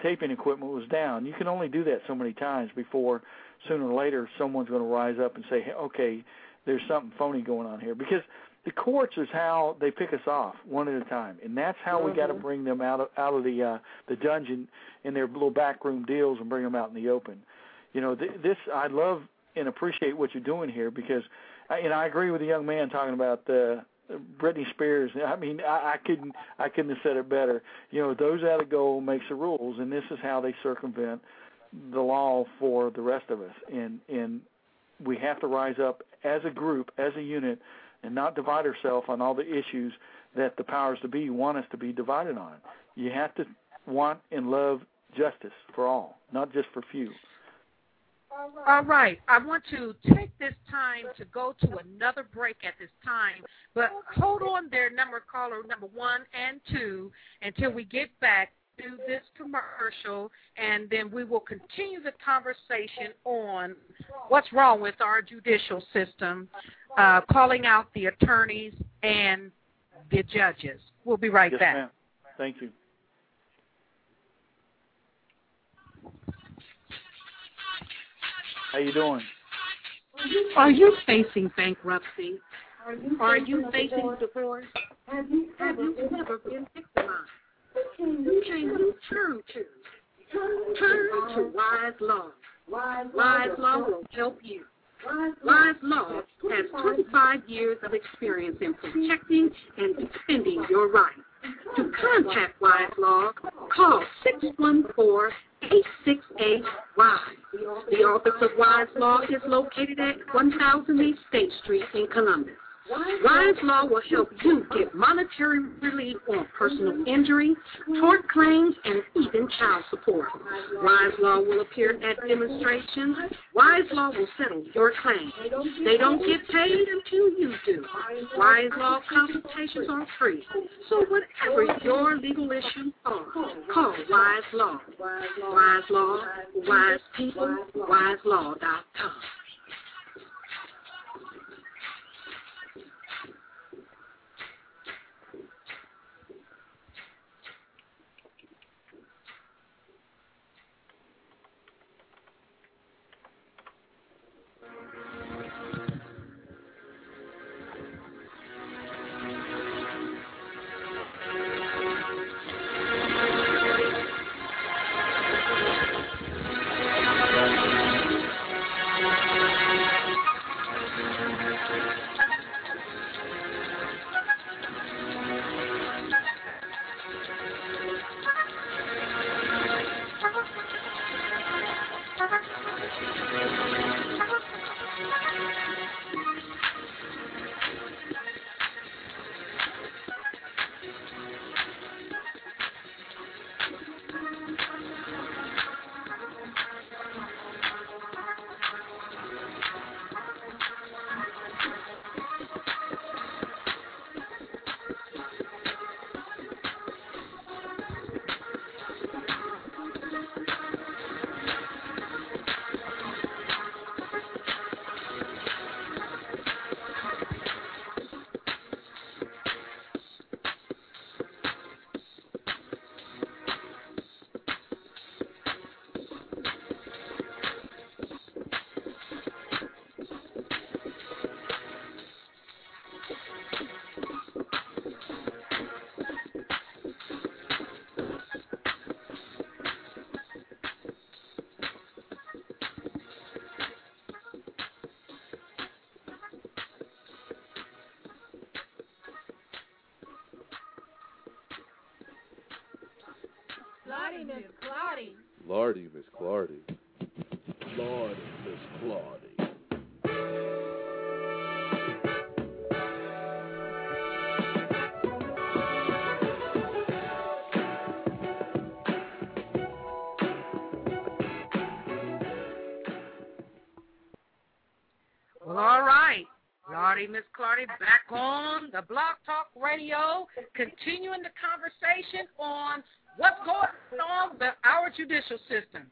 taping equipment was down. You can only do that so many times before sooner or later someone's going to rise up and say, hey, okay, there's something phony going on here. Because the courts is how they pick us off one at a time, and that's how we got to bring them out of the dungeon in their little backroom deals and bring them out in the open. You know, this I love and appreciate what you're doing here, because, and I agree with the young man talking about the Britney Spears. I mean, I couldn't have said it better. You know, those out of gold makes the rules, and this is how they circumvent the law for the rest of us. And we have to rise up as a group, as a unit, and not divide ourselves on all the issues that the powers to be want us to be divided on. You have to want and love justice for all, not just for few. All right. I want to take this time to go to another break at this time, but hold on there, caller number 1 and 2, until we get back to this commercial, and then we will continue the conversation on what's wrong with our judicial system, calling out the attorneys and the judges. We'll be right back. Ma'am. Thank you. How you doing? Are you facing bankruptcy? Are you facing divorce? Have you ever been victimized? You came to turn to Wise Law. Wise Law will help you. Wise Law has 25 years of experience in protecting and defending your rights. To contact Wise Law, call 614-868-WISE. The office of Wise Law is located at 1008 State Street in Columbus. Wise Law will help you get monetary relief on personal injury, tort claims, and even child support. Wise Law will appear at demonstrations. Wise Law will settle your claim. They don't get paid until you do. Wise Law consultations are free. So whatever your legal issues are, call Wise Law. Wise Law, wise people, wiselaw.com. Miss Clardy. Well, all right. Clardy, Miss Clardy, back on the Block Talk Radio, continuing the conversation on what's going on with our judicial system.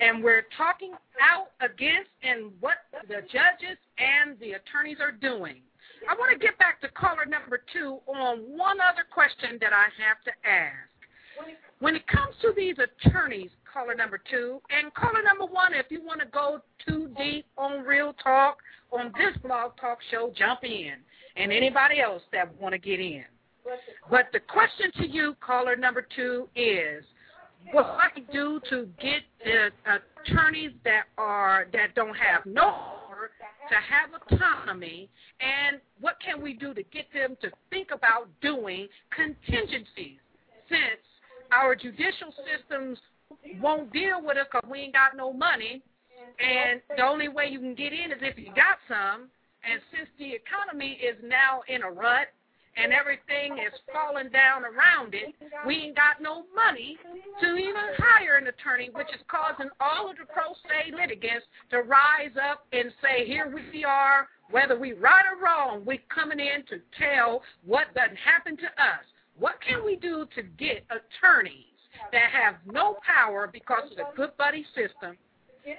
And we're talking out against and what the judges and the attorneys are doing. I want to get back to caller number 2 on one other question that I have to ask. When it comes to these attorneys, caller number 2, and caller number 1, if you want to go too deep on Real Talk, on this Blog Talk show, jump in, and anybody else that want to get in. But the question to you, caller number 2, is, what do I do to get the attorneys that don't have no power to have autonomy, and what can we do to get them to think about doing contingencies, since our judicial systems won't deal with us because we ain't got no money, and the only way you can get in is if you got some, and since the economy is now in a rut, and everything is falling down around it, we ain't got no money to even hire an attorney, which is causing all of the pro se litigants to rise up and say, here we are, whether we right or wrong, we're coming in to tell what doesn't happen to us. What can we do to get attorneys that have no power because of the good buddy system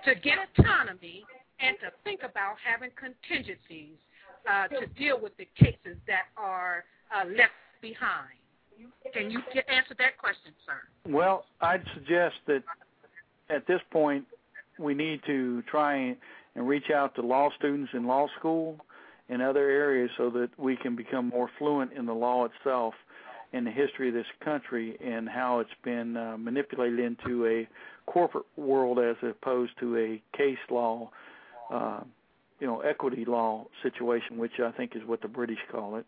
to get autonomy and to think about having contingencies to deal with the cases that are left behind? Can you answer that question, sir? Well, I'd suggest that at this point we need to try and reach out to law students in law school and other areas so that we can become more fluent in the law itself and the history of this country and how it's been manipulated into a corporate world as opposed to a case law equity law situation, which I think is what the British call it.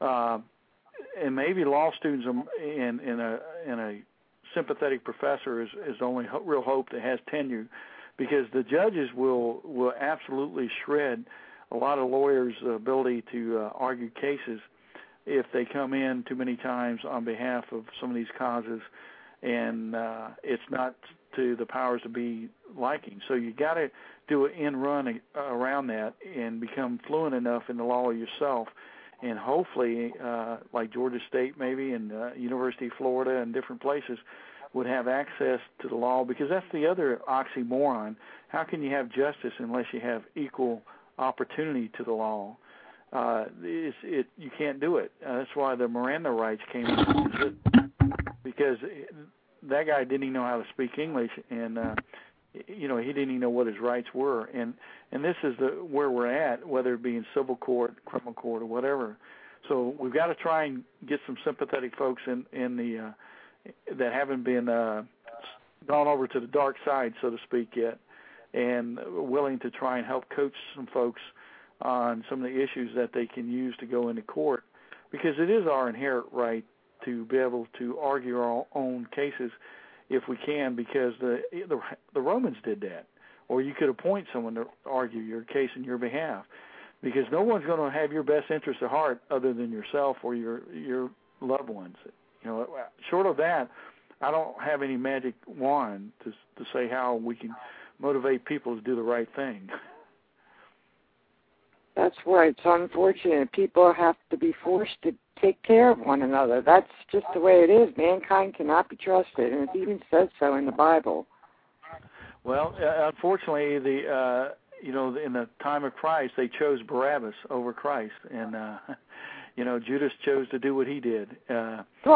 And maybe law students and a sympathetic professor is the only real hope that has tenure, because the judges will absolutely shred a lot of lawyers' ability to argue cases if they come in too many times on behalf of some of these causes, and it's not to the powers to be liking. So you got to do an end run around that and become fluent enough in the law yourself, and hopefully like Georgia State maybe and University of Florida and different places would have access to the law, because that's the other oxymoron. How can you have justice unless you have equal opportunity to the law? You can't do it. That's why the Miranda rights came in, because that guy didn't even know how to speak English, and he didn't even know what his rights were. And this is where we're at, whether it be in civil court, criminal court, or whatever. So we've got to try and get some sympathetic folks in the that haven't been gone over to the dark side, so to speak, yet, and willing to try and help coach some folks on some of the issues that they can use to go into court, because it is our inherent right to be able to argue our own cases if we can, because the Romans did that. Or you could appoint someone to argue your case in your behalf, because no one's going to have your best interest at heart other than yourself or your loved ones. Short of that, I don't have any magic wand to say how we can motivate people to do the right thing. That's right. It's unfortunate. People have to be forced to take care of one another. That's just the way it is. Mankind cannot be trusted, and it even says so in the Bible. Well, unfortunately, in the time of Christ, they chose Barabbas over Christ, and Judas chose to do what he did. Well,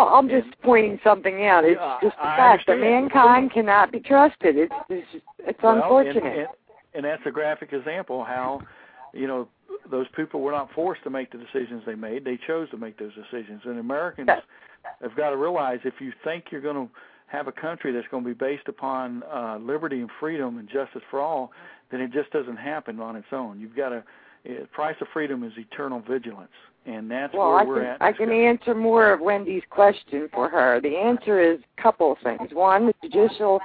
I'm just pointing something out. It's just the fact that mankind cannot be trusted. It's unfortunate. And that's a graphic example how, those people were not forced to make the decisions they made. They chose to make those decisions. And Americans have got to realize, if you think you're going to have a country that's going to be based upon liberty and freedom and justice for all, then it just doesn't happen on its own. You've got to The price of freedom is eternal vigilance, and that's where we're at. I can answer more of Wendy's question for her. The answer is a couple things. One, the judicial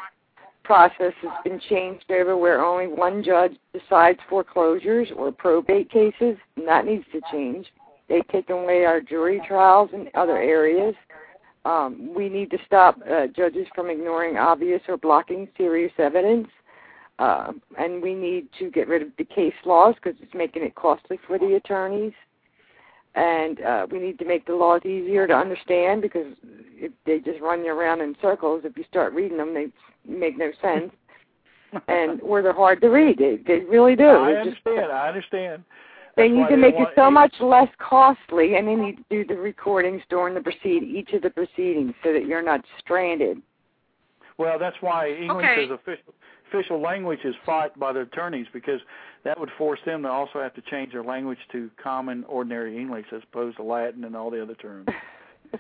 process has been changed over where only one judge decides foreclosures or probate cases, and that needs to change. They've taken away our jury trials in other areas. We need to stop judges from ignoring obvious or blocking serious evidence. And we need to get rid of the case laws because it's making it costly for the attorneys. And we need to make the laws easier to understand because if they just run you around in circles, if you start reading them, they make no sense. And or they're hard to read. They really do. I understand. They need to make it so much less costly, and they need to do the recordings during each of the proceedings so that you're not stranded. Well, that's why English is official language is fought by the attorneys, because that would force them to also have to change their language to common, ordinary English as opposed to Latin and all the other terms.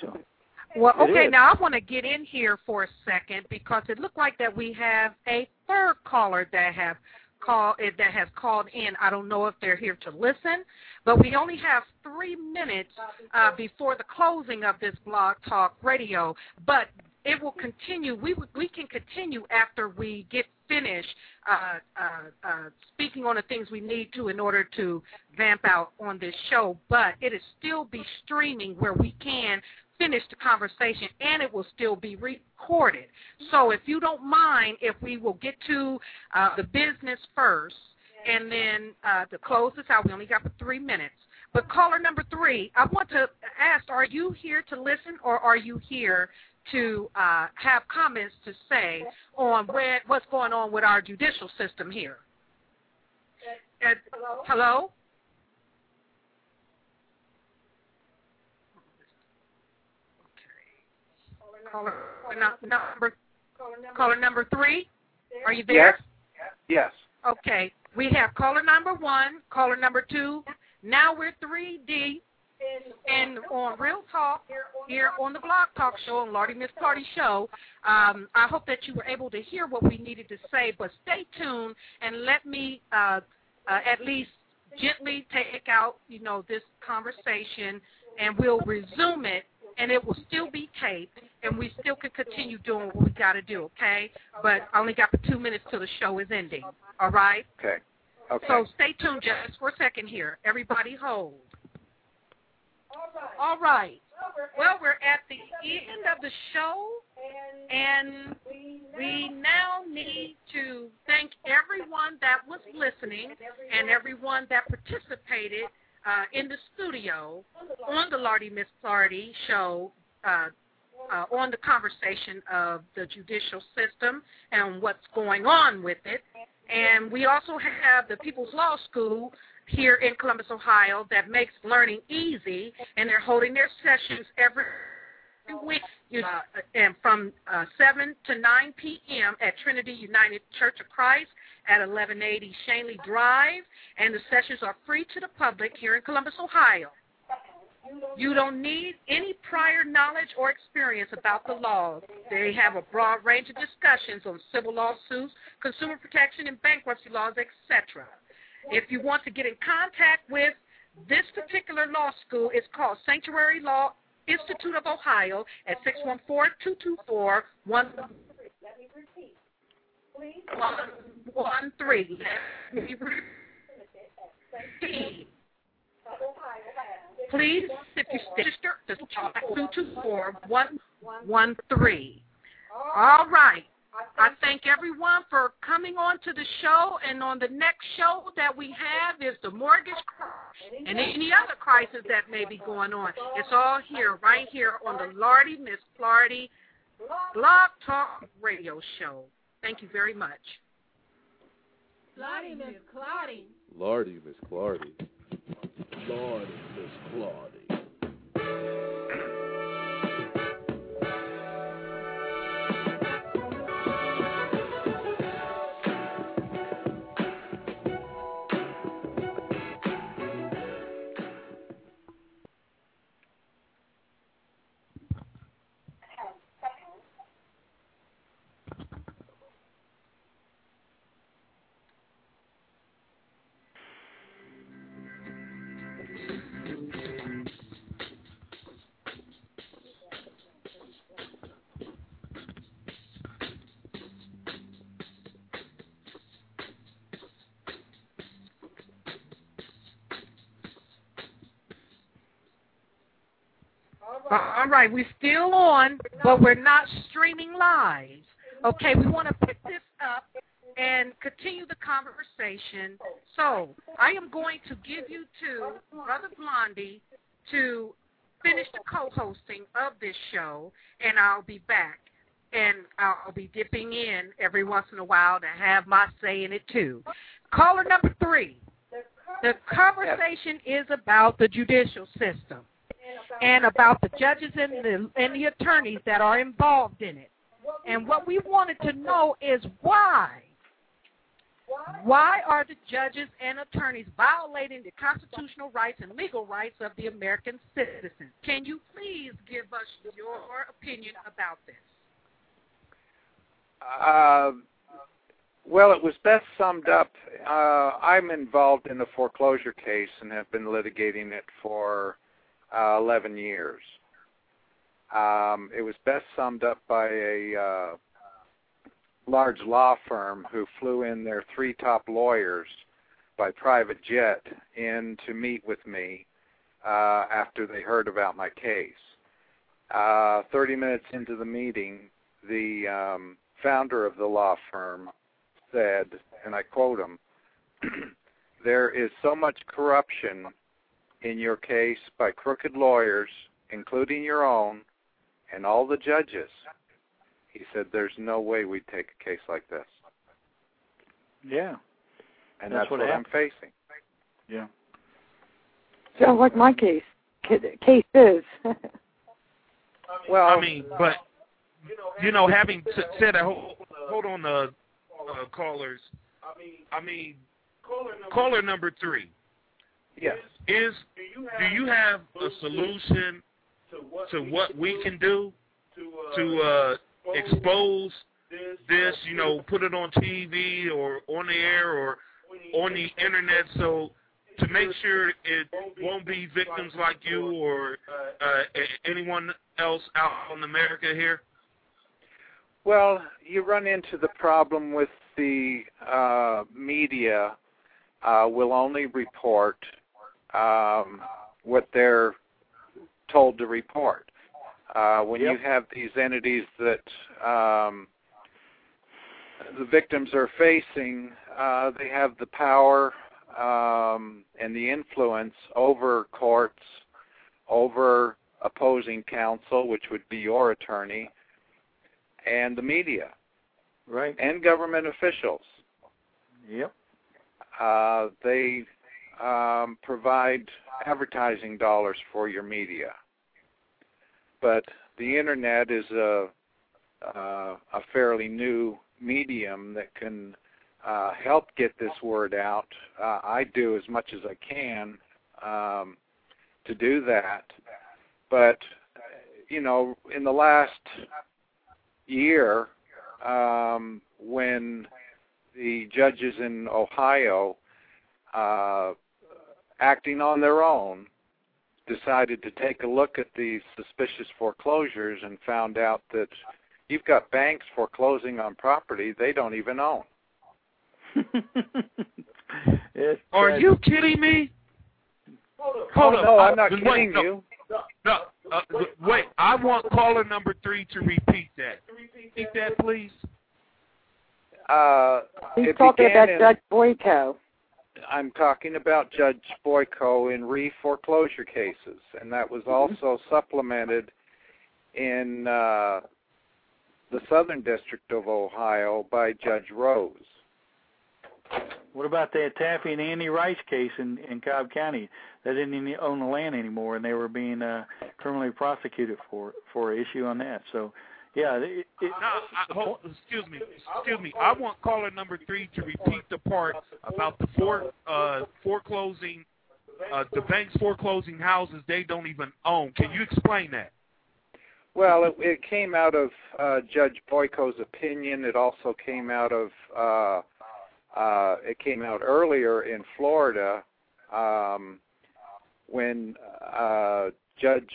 So, now I want to get in here for a second because it looked like that we have a third caller that has called in. I don't know if they're here to listen, but we only have 3 minutes before the closing of this Blog Talk Radio, but it will continue. We can continue after we get finished speaking on the things we need to in order to vamp out on this show, but it will still be streaming where we can finish the conversation, and it will still be recorded. So if you don't mind, if we will get to the business first, and then to close this out, we only got for 3 minutes. But caller number 3, I want to ask, are you here to listen, or are you here to have comments to say on what's going on with our judicial system here? Hello? Caller number 3, are you there? Yes. Okay. We have caller number 1, caller number 2. Now we're 3D and on Real Talk here on the Blog Talk Show on Lardy Miss Clardy Show. I hope that you were able to hear what we needed to say, but stay tuned and let me at least gently take out, this conversation, and we'll resume it. And it will still be taped, and we still can continue doing what we got to do, okay? But I only got 2 minutes till the show is ending, all right? Okay. So stay tuned just for a second here. Everybody hold. All right. Well, we're at the end of the show, and we now need to thank everyone that was listening and everyone that participated in the studio on the Lardy Miss Clardy Show on the conversation of the judicial system and what's going on with it. And we also have the People's Law School here in Columbus, Ohio, that makes learning easy, and they're holding their sessions every week and from 7 to 9 p.m. at Trinity United Church of Christ at 1180 Shanley Drive, and the sessions are free to the public here in Columbus, Ohio. You don't need any prior knowledge or experience about the law. They have a broad range of discussions on civil lawsuits, consumer protection, and bankruptcy laws, etc. If you want to get in contact with this particular law school, it's called Sanctuary Law Institute of Ohio at 614-224-113. Please, if you register, just 224-113. All right. I thank everyone for coming on to the show, and on the next show that we have is the mortgage crisis and any other crisis that may be going on. It's all here, right here on the Lardy Miss Clardy Blog Talk Radio Show. Thank you very much. Lardy Miss Clardy. Lardy Miss Clardy. Lardy Miss Clardy. All right, we're still on, but we're not streaming live. Okay, we want to pick this up and continue the conversation. So I am going to give you to Brother Blondie to finish the co-hosting of this show, and I'll be back. And I'll be dipping in every once in a while to have my say in it, too. Caller number 3. The conversation is about the judicial system and about the judges and the attorneys that are involved in it. And what we wanted to know is why. Why are the judges and attorneys violating the constitutional rights and legal rights of the American citizens? Can you please give us your opinion about this? Well, it was best summed up. I'm involved in a foreclosure case and have been litigating it for 11 years. It was best summed up by a large law firm who flew in their 3 top lawyers by private jet in to meet with me after they heard about my case. 30 minutes into the meeting, the founder of the law firm said, and I quote him, "There is so much corruption in your case by crooked lawyers, including your own, and all the judges." He said, "There's no way we'd take a case like this." Yeah. And that's what I'm facing. Yeah. Sounds like my case is. Well, I mean, but you know, having said that, hold on, callers. I mean, caller number 3. Yes. Do you have a solution to what we can do to expose this? You know, put it on TV or on the air or on the internet, so to make sure it won't be victims like you or anyone else out in America here. Well, you run into the problem with the media will only report what they're told to report. When you have these entities that the victims are facing, they have the power and the influence over courts, over opposing counsel, which would be your attorney, and the media, right? And government officials. Yep. They provide advertising dollars for your media, but the internet is a fairly new medium that can help get this word out. I do as much as I can to do that, but you know, in the last year, when the judges in Ohio, acting on their own, decided to take a look at these suspicious foreclosures and found out that you've got banks foreclosing on property they don't even own. Are you kidding me? Hold up. No, I'm not kidding you. No. Wait, I want caller number 3 to repeat that. Repeat that, please. He's talking about Judge Boyko. I'm talking about Judge Boyko in re-foreclosure cases, and that was also supplemented in the Southern District of Ohio by Judge Rose. What about the Taffy and Andy Rice case in Cobb County? They didn't own the land anymore, and they were being criminally prosecuted for an issue on that. So, yeah. Excuse me. I want caller number 3 to repeat the part about the foreclosing, the banks foreclosing houses they don't even own. Can you explain that? Well, it came out of Judge Boyko's opinion. It also came out of. It came out earlier in Florida when Judge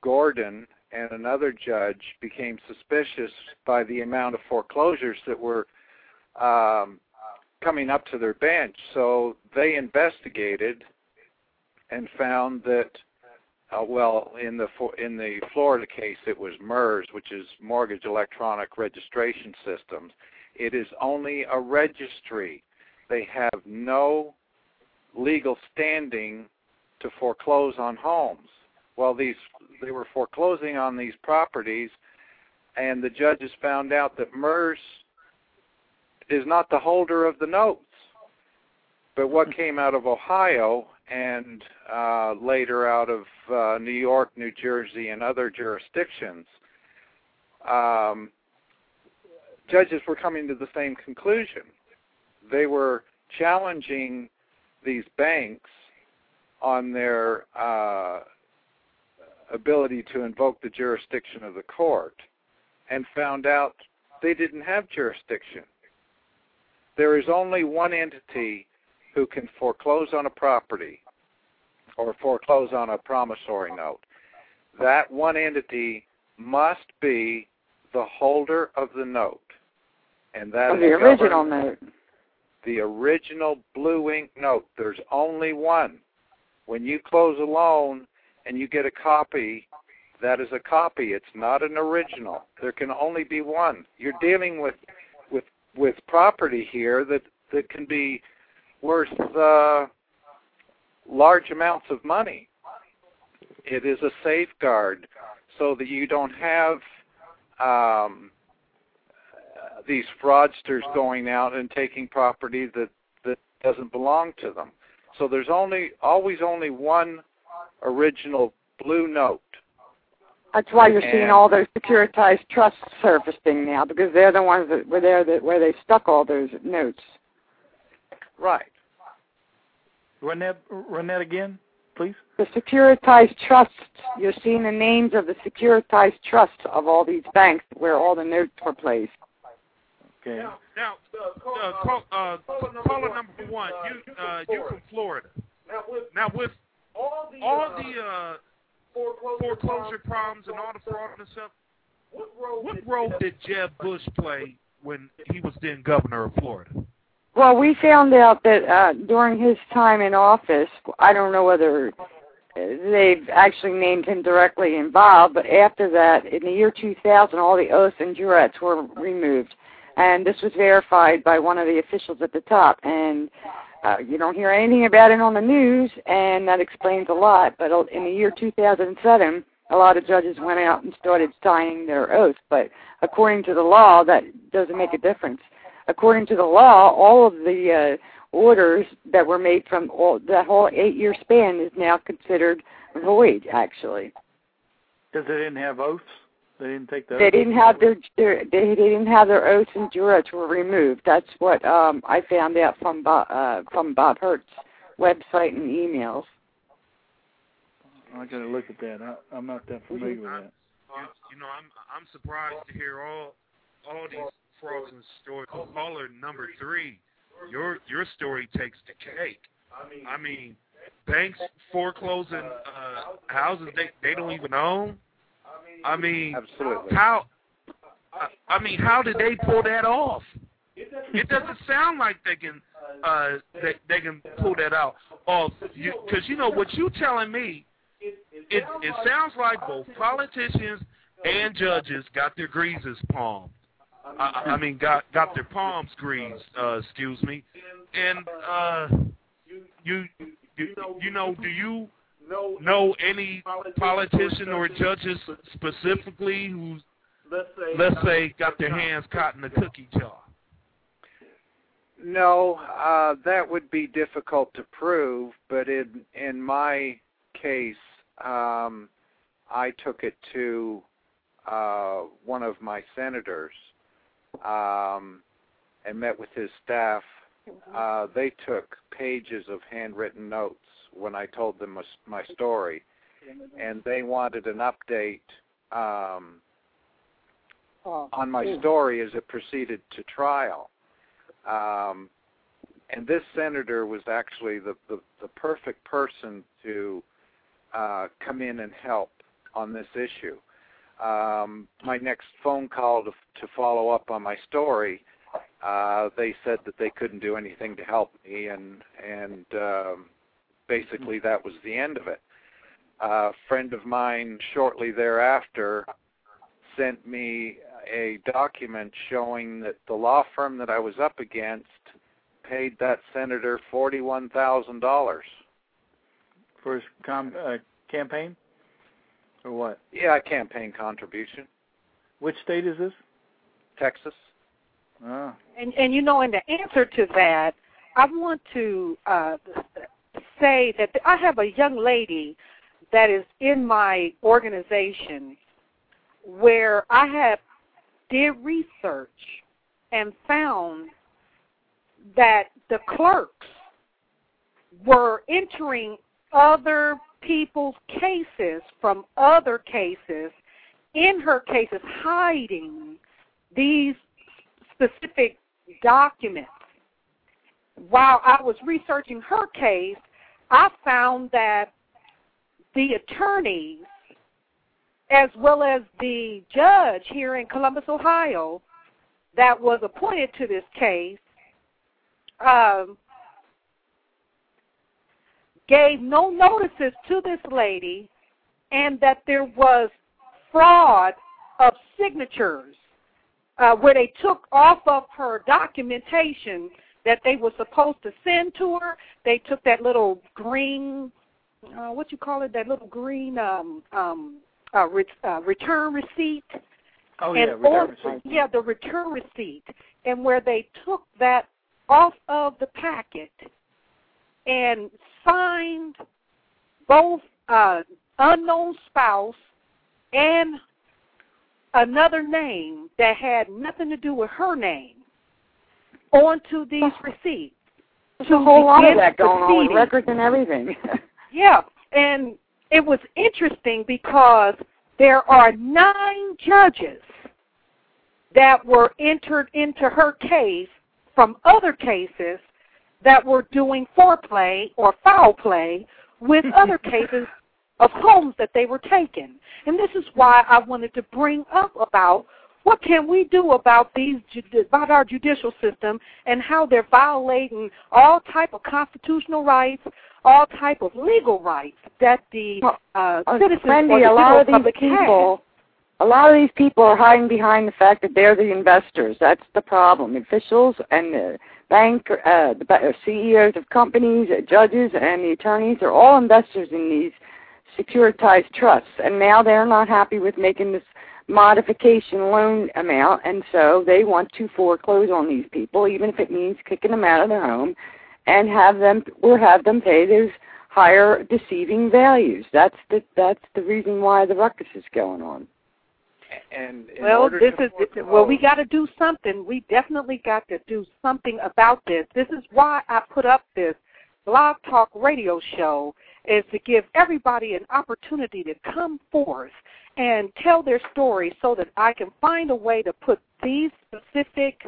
Gordon and another judge became suspicious by the amount of foreclosures that were coming up to their bench. So they investigated and found that Well, in the Florida case, it was MERS, which is Mortgage Electronic Registration Systems. It is only a registry. They have no legal standing to foreclose on homes. Well, they were foreclosing on these properties, and the judges found out that MERS is not the holder of the notes. But what came out of Ohio and later out of New York, New Jersey, and other jurisdictions, judges were coming to the same conclusion. They were challenging these banks on their ability to invoke the jurisdiction of the court, and found out they didn't have jurisdiction. There is only one entity who can foreclose on a property or foreclose on a promissory note. That one entity must be the holder of the note. And that is the original note. The original blue ink note. There's only one. When you close a loan and you get a copy, that is a copy. It's not an original. There can only be one. You're dealing with property here that can be worth large amounts of money. It is a safeguard so that you don't have these fraudsters going out and taking property that doesn't belong to them. So there's always only one original blue note. That's why you're seeing all those securitized trusts surfacing now, because they're the ones that were there where they stuck all those notes. Right. Run that again, please. The securitized trusts. You're seeing the names of the securitized trusts of all these banks where all the notes were placed. Okay. Now, caller number one, you from Florida. Now with all the foreclosure problems and all the fraud and stuff, what role did Jeb Bush play when he was then governor of Florida? Well, we found out that during his time in office, I don't know whether they've actually named him directly involved, but after that, in the year 2000, all the oaths and jurats were removed. And this was verified by one of the officials at the top. And you don't hear anything about it on the news, and that explains a lot. But in the year 2007, a lot of judges went out and started signing their oaths. But according to the law, that doesn't make a difference. According to the law, all of the orders that were made from that whole 8-year span is now considered void, actually. Because they didn't have oaths? They didn't take the oaths? They didn't have their oaths and jurats were removed. That's what I found out from Bob Hurt's website and emails. I got to look at that. I'm not that familiar with that. I'm surprised to hear all these story. Caller number three, your story takes the cake. I mean, banks foreclosing houses they don't even own. I mean, absolutely. How did they pull that off? It doesn't sound like they can pull that out off. Because what you telling me, it sounds like both politicians and judges got their greases palmed. got their palms greased, and do you know any politician or judges specifically who, let's say, got their hands caught in the cookie jar? No, that would be difficult to prove, but in my case, I took it to one of my senators, and met with his staff. They took pages of handwritten notes when I told them my story, and they wanted an update on my story as it proceeded to trial. And this senator was actually the perfect person to come in and help on this issue. My next phone call to follow up on my story, they said that they couldn't do anything to help me, and basically that was the end of it. A friend of mine shortly thereafter sent me a document showing that the law firm that I was up against paid that senator $41,000 for his campaign, or what? Yeah, campaign contribution. Which state is this? Texas. Ah. And you know, in the answer to that, I want to say that I have a young lady that is in my organization where I have did research and found that the clerks were entering other people's cases from other cases, in her cases, hiding these specific documents. While I was researching her case, I found that the attorneys, as well as the judge here in Columbus, Ohio, that was appointed to this case, gave no notices to this lady, and that there was fraud of signatures where they took off of her documentation that they were supposed to send to her. They took that little green, what you call it, that little green return receipt. Oh, yeah, return receipt. Yeah, the return receipt, and where they took that off of the packet and signed both unknown spouse and another name that had nothing to do with her name onto these receipts. There's a whole lot of that going on with records and everything. Yeah, and it was interesting because there are 9 judges that were entered into her case from other cases that were doing foreplay or foul play with other cases of homes that they were taking. And this is why I wanted to bring up about what can we do about these, about our judicial system and how they're violating all type of constitutional rights, all type of legal rights that the citizens or the public. A lot of these people are hiding behind the fact that they're the investors. That's the problem. Officials and the bank, the CEOs of companies, judges, and the attorneys are all investors in these securitized trusts. And now they're not happy with making this modification loan amount, and so they want to foreclose on these people, even if it means kicking them out of their home, and have them pay those higher deceiving values. That's the reason why the ruckus is going on. And well, we got to do something. We definitely got to do something about this. This is why I put up this Blog Talk Radio show, is to give everybody an opportunity to come forth and tell their story so that I can find a way to put these specific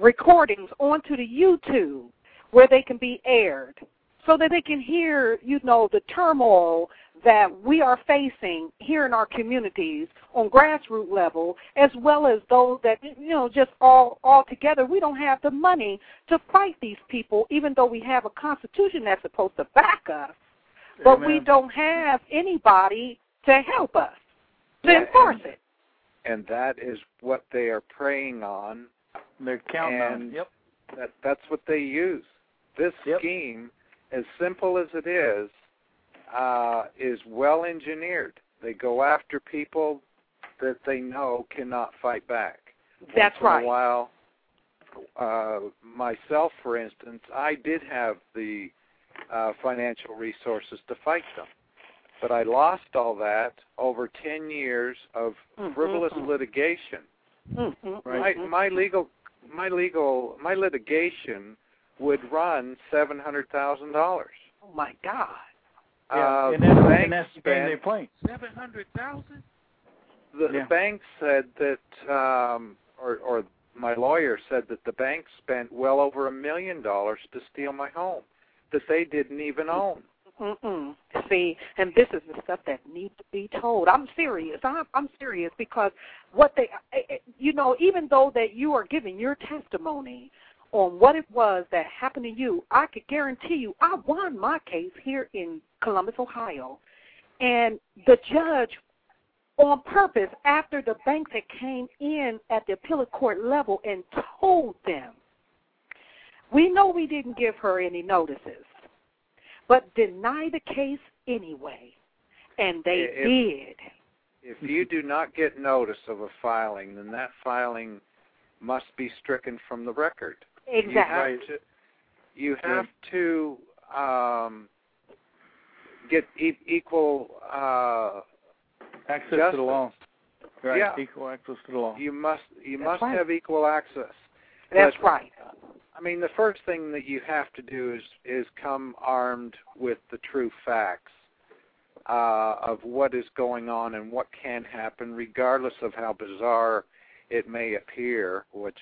recordings onto the YouTube where they can be aired, so that they can hear, you know, the turmoil that we are facing here in our communities on grassroots level, as well as those that, you know, just all together, we don't have the money to fight these people, even though we have a constitution that's supposed to back us. But Amen. We don't have anybody to help us, to enforce it. And that is what they are preying on. They're counting on. Yep. That's what they use. This scheme, as simple as it is well engineered. They go after people that they know cannot fight back. That's right. While myself, for instance, I did have the financial resources to fight them, but I lost all that over 10 years of frivolous litigation. Right? My litigation would run $700,000. Oh my God! And that's $700,000. The bank said that, or my lawyer said that the bank spent well over $1 million to steal my home that they didn't even own. See, and this is the stuff that needs to be told. I'm serious. I'm serious, because what they, you know, even though that you are giving your testimony on what it was that happened to you, I could guarantee you I won my case here in Columbus, Ohio. And the judge, on purpose, after the bank that came in at the appellate court level and told them, we know we didn't give her any notices, but deny the case anyway. And they did. If you do not get notice of a filing, then that filing must be stricken from the record. Exactly. You have to get equal access justice to the law. Right. Yeah. Equal access to the law. You must have equal access. That's right. I mean, the first thing that you have to do is come armed with the true facts of what is going on and what can happen, regardless of how bizarre it may appear, which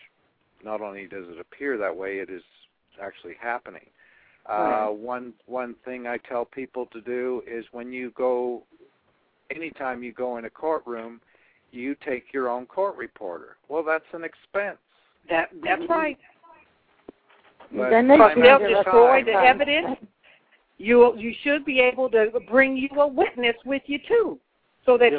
not only does it appear that way, it is actually happening. Right. One thing I tell people to do is anytime you go in a courtroom, you take your own court reporter. Well, that's an expense. That's right. But then they will destroy the evidence. You should be able to bring you a witness with you too, so that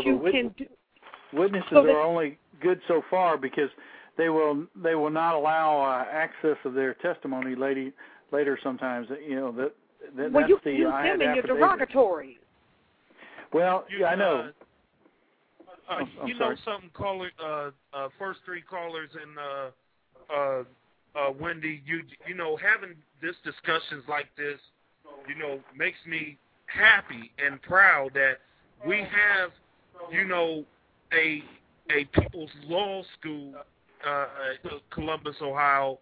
Witnesses are only good so far because they will not allow access of their testimony later. Sometimes that's the use them in your derogatory. Well, I know. Something, caller. First three callers and Wendy, you know, having this discussions like this, makes me happy and proud that we have, a people's law school Columbus, Ohio,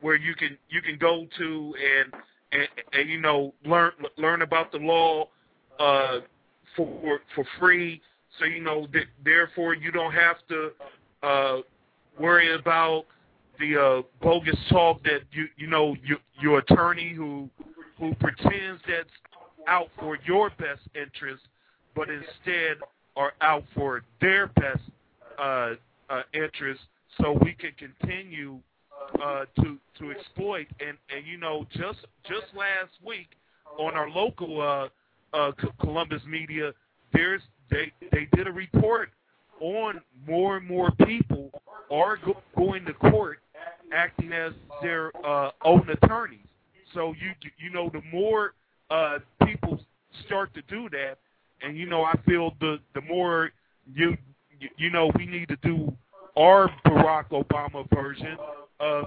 where you can go to and learn about the law for free. So therefore you don't have to worry about the bogus talk that your attorney who pretends that's out for your best interest, but instead are out for their best interest. So we can continue to exploit and just last week on our local Columbus media, they did a report on more and more people are going to court acting as their own attorneys. So the more people start to do that, and I feel the more we need to do our Barack Obama version of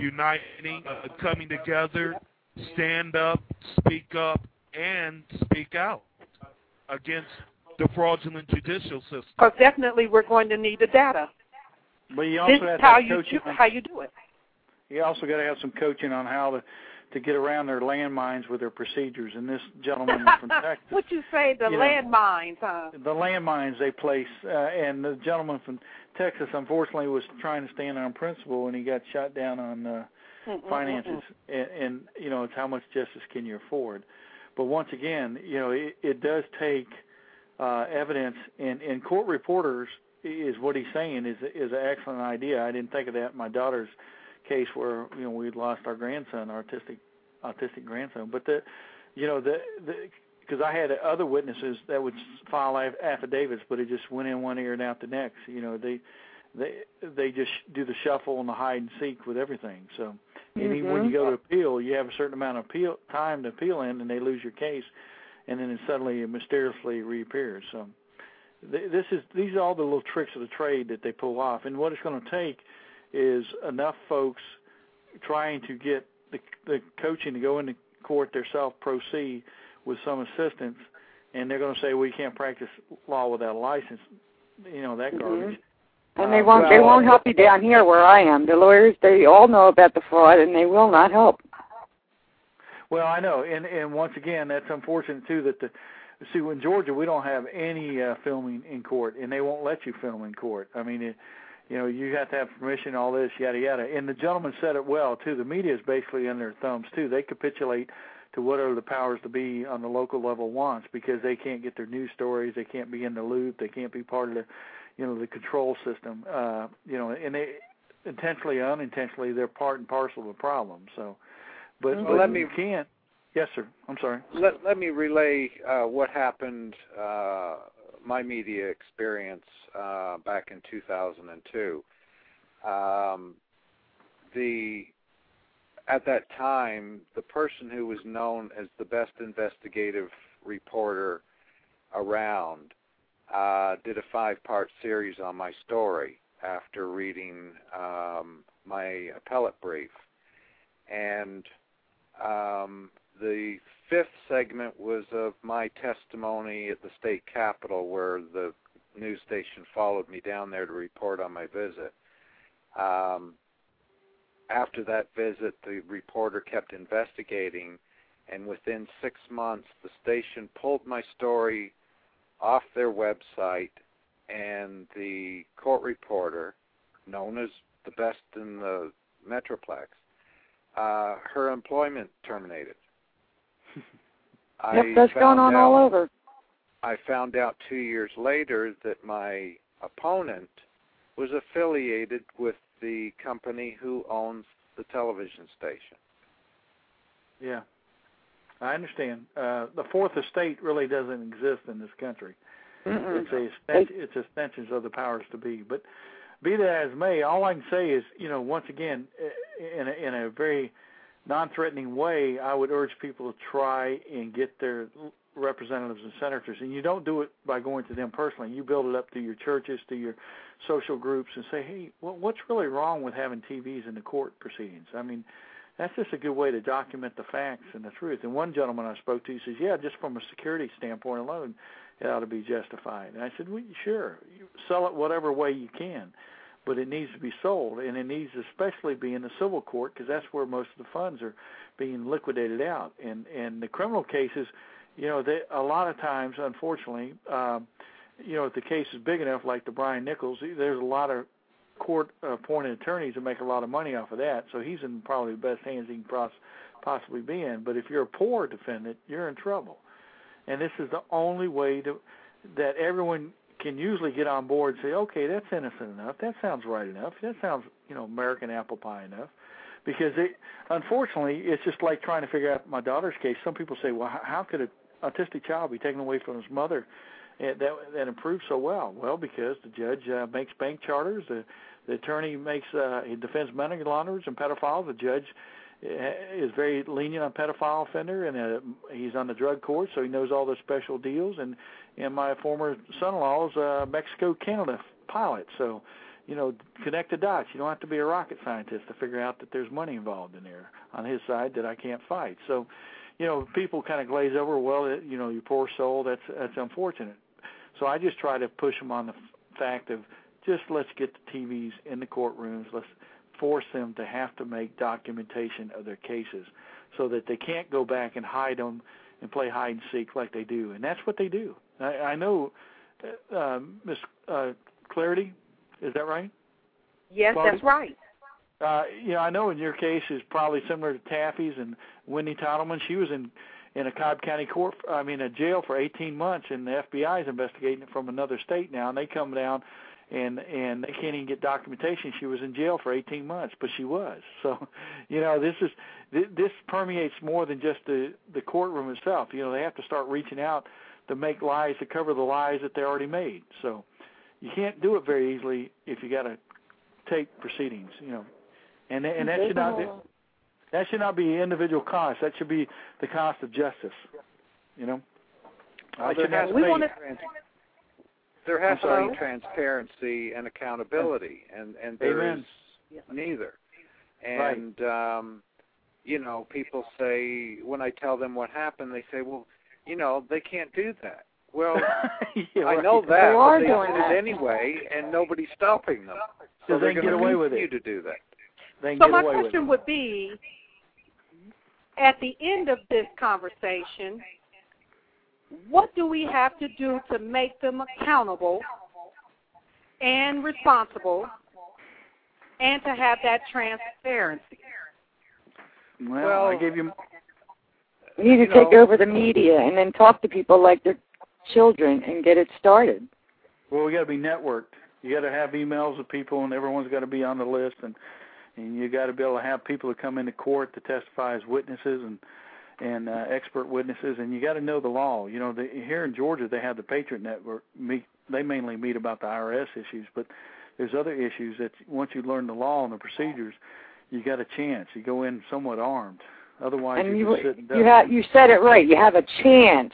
uniting, coming together, stand up, and speak out against the fraudulent judicial system. Because definitely we're going to need the data. But you also have how you do it. You also got to have some coaching on how to get around their landmines with their procedures. And this gentleman from Texas. What you say, the landmines? Huh? The landmines they place. And the gentleman from Texas, unfortunately, was trying to stand on principle, and he got shot down on finances. And it's how much justice can you afford? But once again, it does take evidence, and court reporters is what he's saying is an excellent idea. I didn't think of that in my daughter's case where we lost our grandson, our autistic grandson. But because I had other witnesses that would file affidavits, but it just went in one ear and out the next. They just do the shuffle and the hide and seek with everything. So even when you go to appeal, you have a certain amount of time to appeal in, and they lose your case, and then it mysteriously reappears. So. These are all the little tricks of the trade that they pull off, and what it's going to take is enough folks trying to get the coaching to go into court themselves pro se with some assistance, and they're going to say, well, you can't practice law without a license, that garbage. And they won't help you down here where I am. The lawyers, they all know about the fraud, and they will not help. Well, I know, and once again, that's unfortunate, too, that in Georgia, we don't have any filming in court, and they won't let you film in court. I mean, you have to have permission, all this, yada, yada. And the gentleman said it well, too. The media is basically in their thumbs, too. They capitulate to whatever the powers to be on the local level wants because they can't get their news stories. They can't be in the loop. They can't be part of the control system. And they, intentionally, unintentionally, they're part and parcel of the problem. So, but let me can't. Yes, sir. I'm sorry. Let me relay what happened. My media experience back in 2002. At that time, the person who was known as the best investigative reporter around did a 5-part series on my story after reading my appellate brief. And the 5th segment was of my testimony at the state capitol, where the news station followed me down there to report on my visit. After that visit, the reporter kept investigating, and within 6 months, the station pulled my story off their website, and the court reporter, known as the best in the Metroplex, her employment terminated. Yep, that's going on all over. I found out 2 years later that my opponent was affiliated with the company who owns the television station. Yeah, I understand. The Fourth Estate really doesn't exist in this country. Mm-mm. It's extensions of the powers to be. But be that as may, all I can say is, once again, in a very non-threatening way, I would urge people to try and get their representatives and senators, and you don't do it by going to them personally. You build it up to your churches, to your social groups, and say, hey, what's really wrong with having TVs in the court proceedings? I mean, that's just a good way to document the facts and the truth. And one gentleman I spoke to, he says, yeah, just from a security standpoint alone, it ought to be justified. And I said, well, sure, you sell it whatever way you can, but it needs to be sold, and it needs to especially be in the civil court, because that's where most of the funds are being liquidated out. And the criminal cases, a lot of times, unfortunately, if the case is big enough, like the Brian Nichols, there's a lot of court-appointed attorneys that make a lot of money off of that, so he's in probably the best hands he can possibly be in. But if you're a poor defendant, you're in trouble. And this is the only way that everyone can usually get on board and say, okay, that's innocent enough, that sounds right enough, that sounds, American apple pie enough. Because, unfortunately, it's just like trying to figure out my daughter's case. Some people say, well, how could an autistic child be taken away from his mother that improved so well? Well, because the judge makes bank charters, the attorney defends money launderers and pedophiles, the judge is very lenient on pedophile offender, and he's on the drug court, so he knows all the special deals. And my former son-in-law is a Mexico-Canada pilot, so... connect the dots. You don't have to be a rocket scientist to figure out that there's money involved in there on his side that I can't fight. So, people kind of glaze over, well, your poor soul, that's unfortunate. So I just try to push them on the fact of just let's get the TVs in the courtrooms. Let's force them to have to make documentation of their cases so that they can't go back and hide them and play hide and seek like they do. And that's what they do. I know, Ms. Clarity, is that right? Yes, Claudia? That's right. I know in your case is probably similar to Taffy's and Wendy Titleman. She was in a Cobb County court, a jail for 18 months, and the FBI is investigating it from another state now, and they come down and they can't even get documentation. She was in jail for 18 months, but she was. So, this permeates more than just the courtroom itself. They have to start reaching out to make lies to cover the lies that they already made. So. You can't do it very easily if you got to take proceedings, and that should not be individual cost. That should be the cost of justice, There has to be transparency and accountability, and there is neither. And right. People say, when I tell them what happened, they say, well, they can't do that. Well, I know that, but they did it anyway, and nobody's stopping them. So they can get away with it. To do that. So my question would be, at the end of this conversation, what do we have to do to make them accountable and responsible and to have that transparency? Well, I gave you... We need to take over the media and then talk to people like they're children and get it started. Well, we got to be networked. You got to have emails of people, and everyone's got to be on the list, and you got to be able to have people that come into court to testify as witnesses and expert witnesses, and you got to know the law. You know, here in Georgia, they have the Patriot Network. They mainly meet about the IRS issues, but there's other issues that once you learn the law and the procedures, you got a chance. You go in somewhat armed. Otherwise, you're sitting down. You said it right. You have a chance.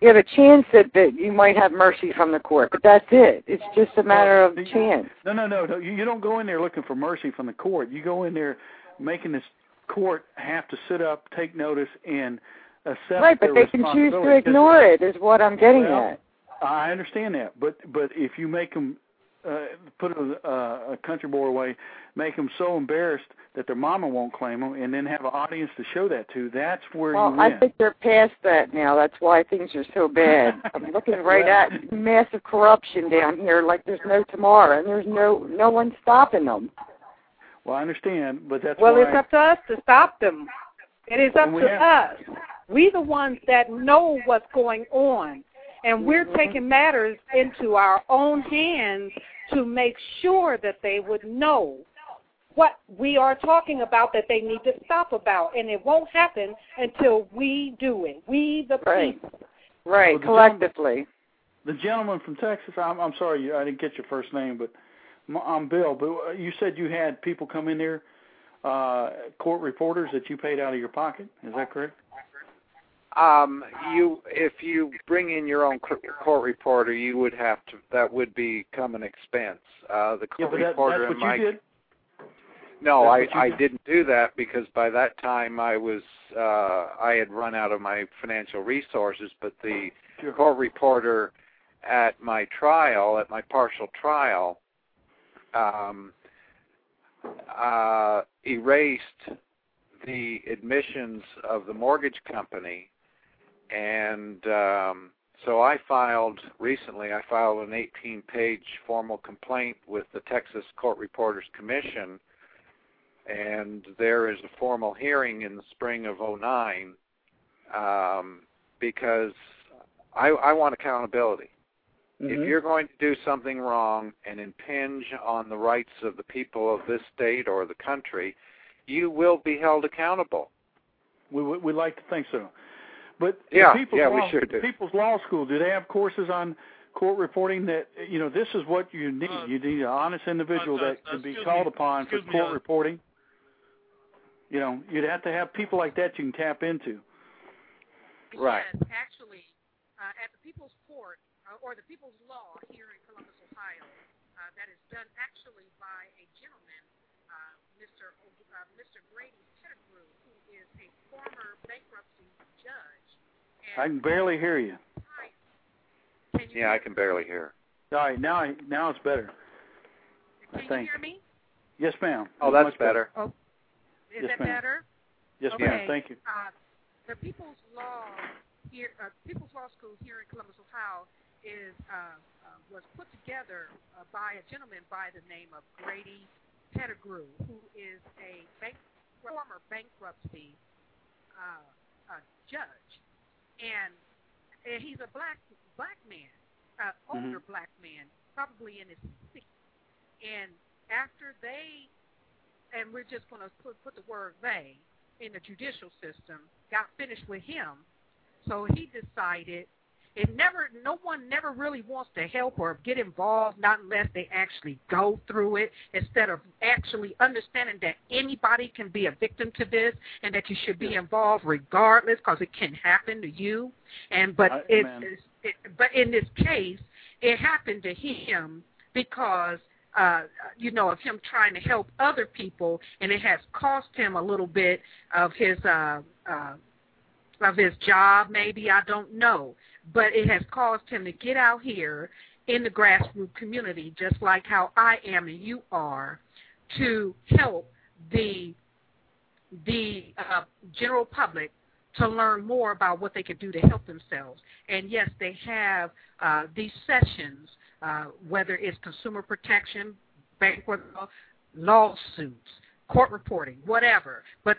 You have a chance that you might have mercy from the court, but that's it. It's just a matter of chance. No. You don't go in there looking for mercy from the court. You go in there making this court have to sit up, take notice, and accept. Right, but they can choose to ignore it is what I'm getting at. I understand that, but if you make them, put it a country boy way, make them so embarrassed that their mama won't claim them, and then have an audience to show that to, that's where you win. Well, I think they're past that now. That's why things are so bad. I'm looking right at massive corruption down here like there's no tomorrow, and there's no one stopping them. Well, I understand, but that's why... Well, it's up to us to stop them. It is up to us. We're the ones that know what's going on. And we're taking matters into our own hands to make sure that they would know what we are talking about that they need to stop about. And it won't happen until we do it. We, the people. Right, well, collectively. The gentleman from Texas, I'm sorry, I didn't get your first name, but I'm Bill. But you said you had people come in there, court reporters that you paid out of your pocket. Is that correct? If you bring in your own court reporter, you would have to. That would become an expense. The court reporter. That's what you did. No, I didn't do that because by that time I was. I had run out of my financial resources. But the court reporter at my trial, at my partial trial, erased the admissions of the mortgage company. And so I filed an 18-page formal complaint with the Texas Court Reporters Commission, and there is a formal hearing in the spring of 2009 because I want accountability. Mm-hmm. If you're going to do something wrong and impinge on the rights of the people of this state or the country, you will be held accountable. We like to think so. But we sure do. People's Law School, do they have courses on court reporting that, you know, this is what you need? You need an honest individual that can be called upon for court reporting. You know, you'd have to have people like that you can tap into. Right. Yes, actually, at the People's Court or the People's Law here in Columbus, Ohio, that is done actually by a gentleman, Mr. Grady Pettigrew, who is a former bankruptcy judge. I can barely hear you. I can barely hear. All right, now it's better. Can you hear me? Yes, ma'am. Oh, that's better. Oh. Is that better? Yes, ma'am. Thank you. The People's Law here, People's Law School here in Columbus, Ohio, is was put together by a gentleman by the name of Grady Pettigrew, who is a former bankruptcy judge, and he's a black man, older black man, probably in his 60s. And after they, and we're just going to put the word "they" in the judicial system, got finished with him, so he decided no one never really wants to help or get involved, not unless they actually go through it, instead of actually understanding that anybody can be a victim to this and that you should be involved regardless because it can happen to you. But in this case, it happened to him because, of him trying to help other people, and it has cost him a little bit of his job, maybe, I don't know. But it has caused him to get out here in the grassroots community, just like how I am and you are, to help the general public to learn more about what they could do to help themselves. And, yes, they have these sessions, whether it's consumer protection, bankruptcy, lawsuits, court reporting, whatever, but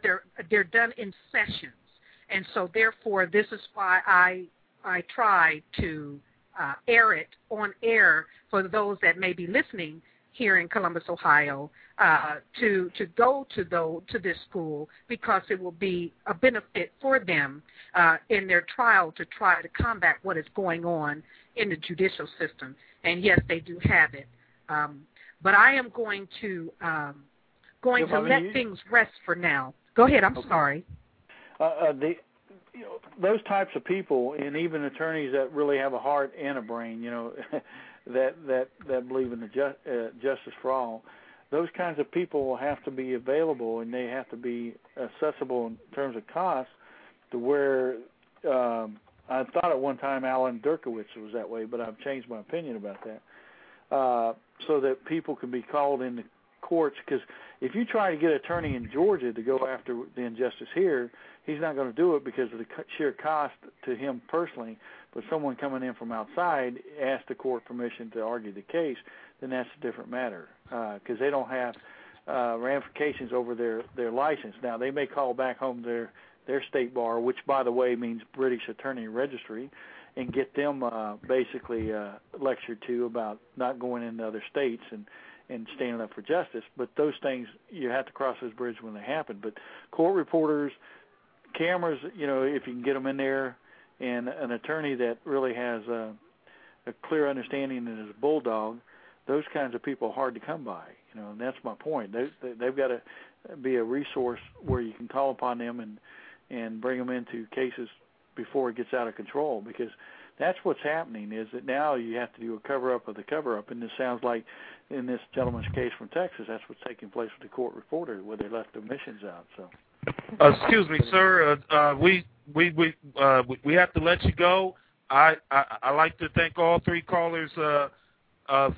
they're done in sessions. And so, therefore, this is why I try to air it on air for those that may be listening here in Columbus, Ohio, to go to this school, because it will be a benefit for them in their trial to try to combat what is going on in the judicial system. And, yes, they do have it. But I am going to let things rest for now. Go ahead. I'm sorry. Those types of people, and even attorneys that really have a heart and a brain, that believe in the justice for all, those kinds of people will have to be available, and they have to be accessible in terms of cost, to where I thought at one time Alan Dershowitz was that way, but I've changed my opinion about that, so that people can be called into courts. Because if you try to get an attorney in Georgia to go after the injustice here, he's not going to do it because of the sheer cost to him personally. But someone coming in from outside asks the court permission to argue the case, then that's a different matter, because they don't have ramifications over their license. Now, they may call back home their state bar, which, by the way, means British Attorney Registry, and get them basically lectured to about not going into other states and standing up for justice. But those things, you have to cross those bridges when they happen. But court reporters, cameras, if you can get them in there, and an attorney that really has a clear understanding and is a bulldog, those kinds of people are hard to come by, and that's my point. They've got to be a resource where you can call upon them and bring them into cases before it gets out of control, because that's what's happening, is that now you have to do a cover-up of the cover-up, and this sounds like in this gentleman's case from Texas, that's what's taking place with the court reporter, where they left the missions out. So. Excuse me, sir. We have to let you go. I like to thank all three callers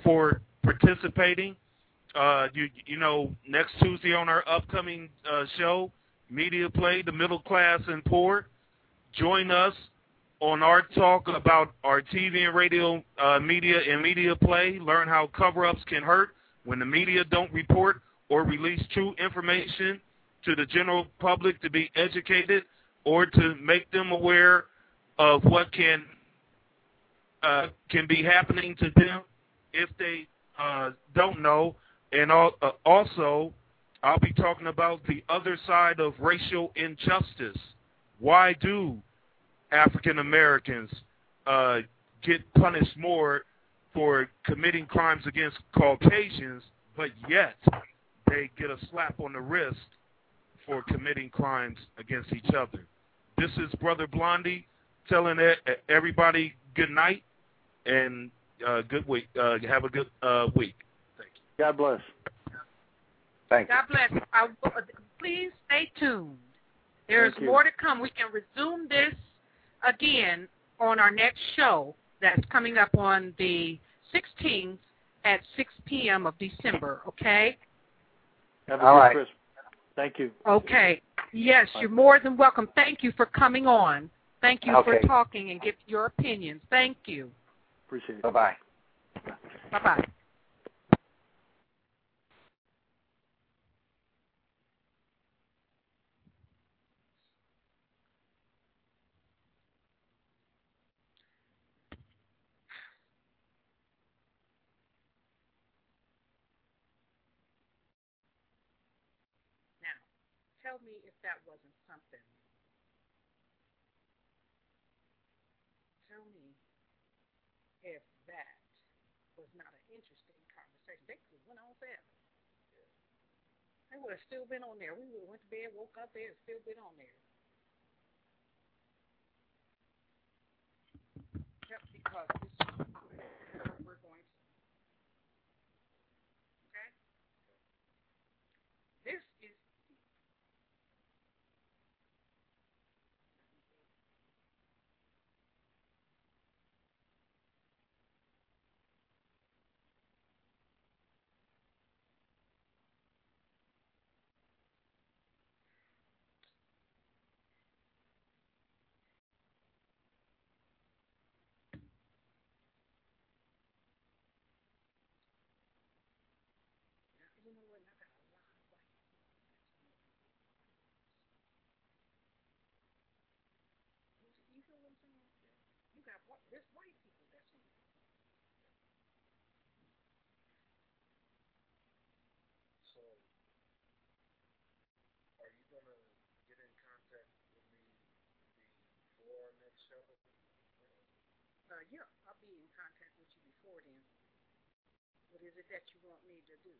for participating. Next Tuesday on our upcoming show, Media Play, The Middle Class and Poor, join us on our talk about our TV and radio media and media play. Learn how cover-ups can hurt when the media don't report or release true information to the general public to be educated or to make them aware of what can be happening to them if they don't know. And also, I'll be talking about the other side of racial injustice. Why do African Americans get punished more for committing crimes against Caucasians, but yet they get a slap on the wrist for committing crimes against each other? This is Brother Blondie telling everybody good night and good week. Have a good week. Thank you. God bless. Thank you. God bless. Please stay tuned. There's more to come. We can resume this again on our next show that's coming up on the 16th at 6 p.m. of December, okay? Have a good Christmas. Thank you. Okay. Yes, you're more than welcome. Thank you for coming on. Thank you for talking and giving your opinions. Thank you. Appreciate it. Bye-bye. Bye-bye. Tell me if that wasn't something. Tell me if that was not an interesting conversation. They could have went on forever. Yeah. They would have still been on there. We would have went to bed, woke up there, and still been on there. Just because we're going to. Okay? This is. There's white people that's in Yeah, I'll be in contact with you before then. What is it that you want me to do?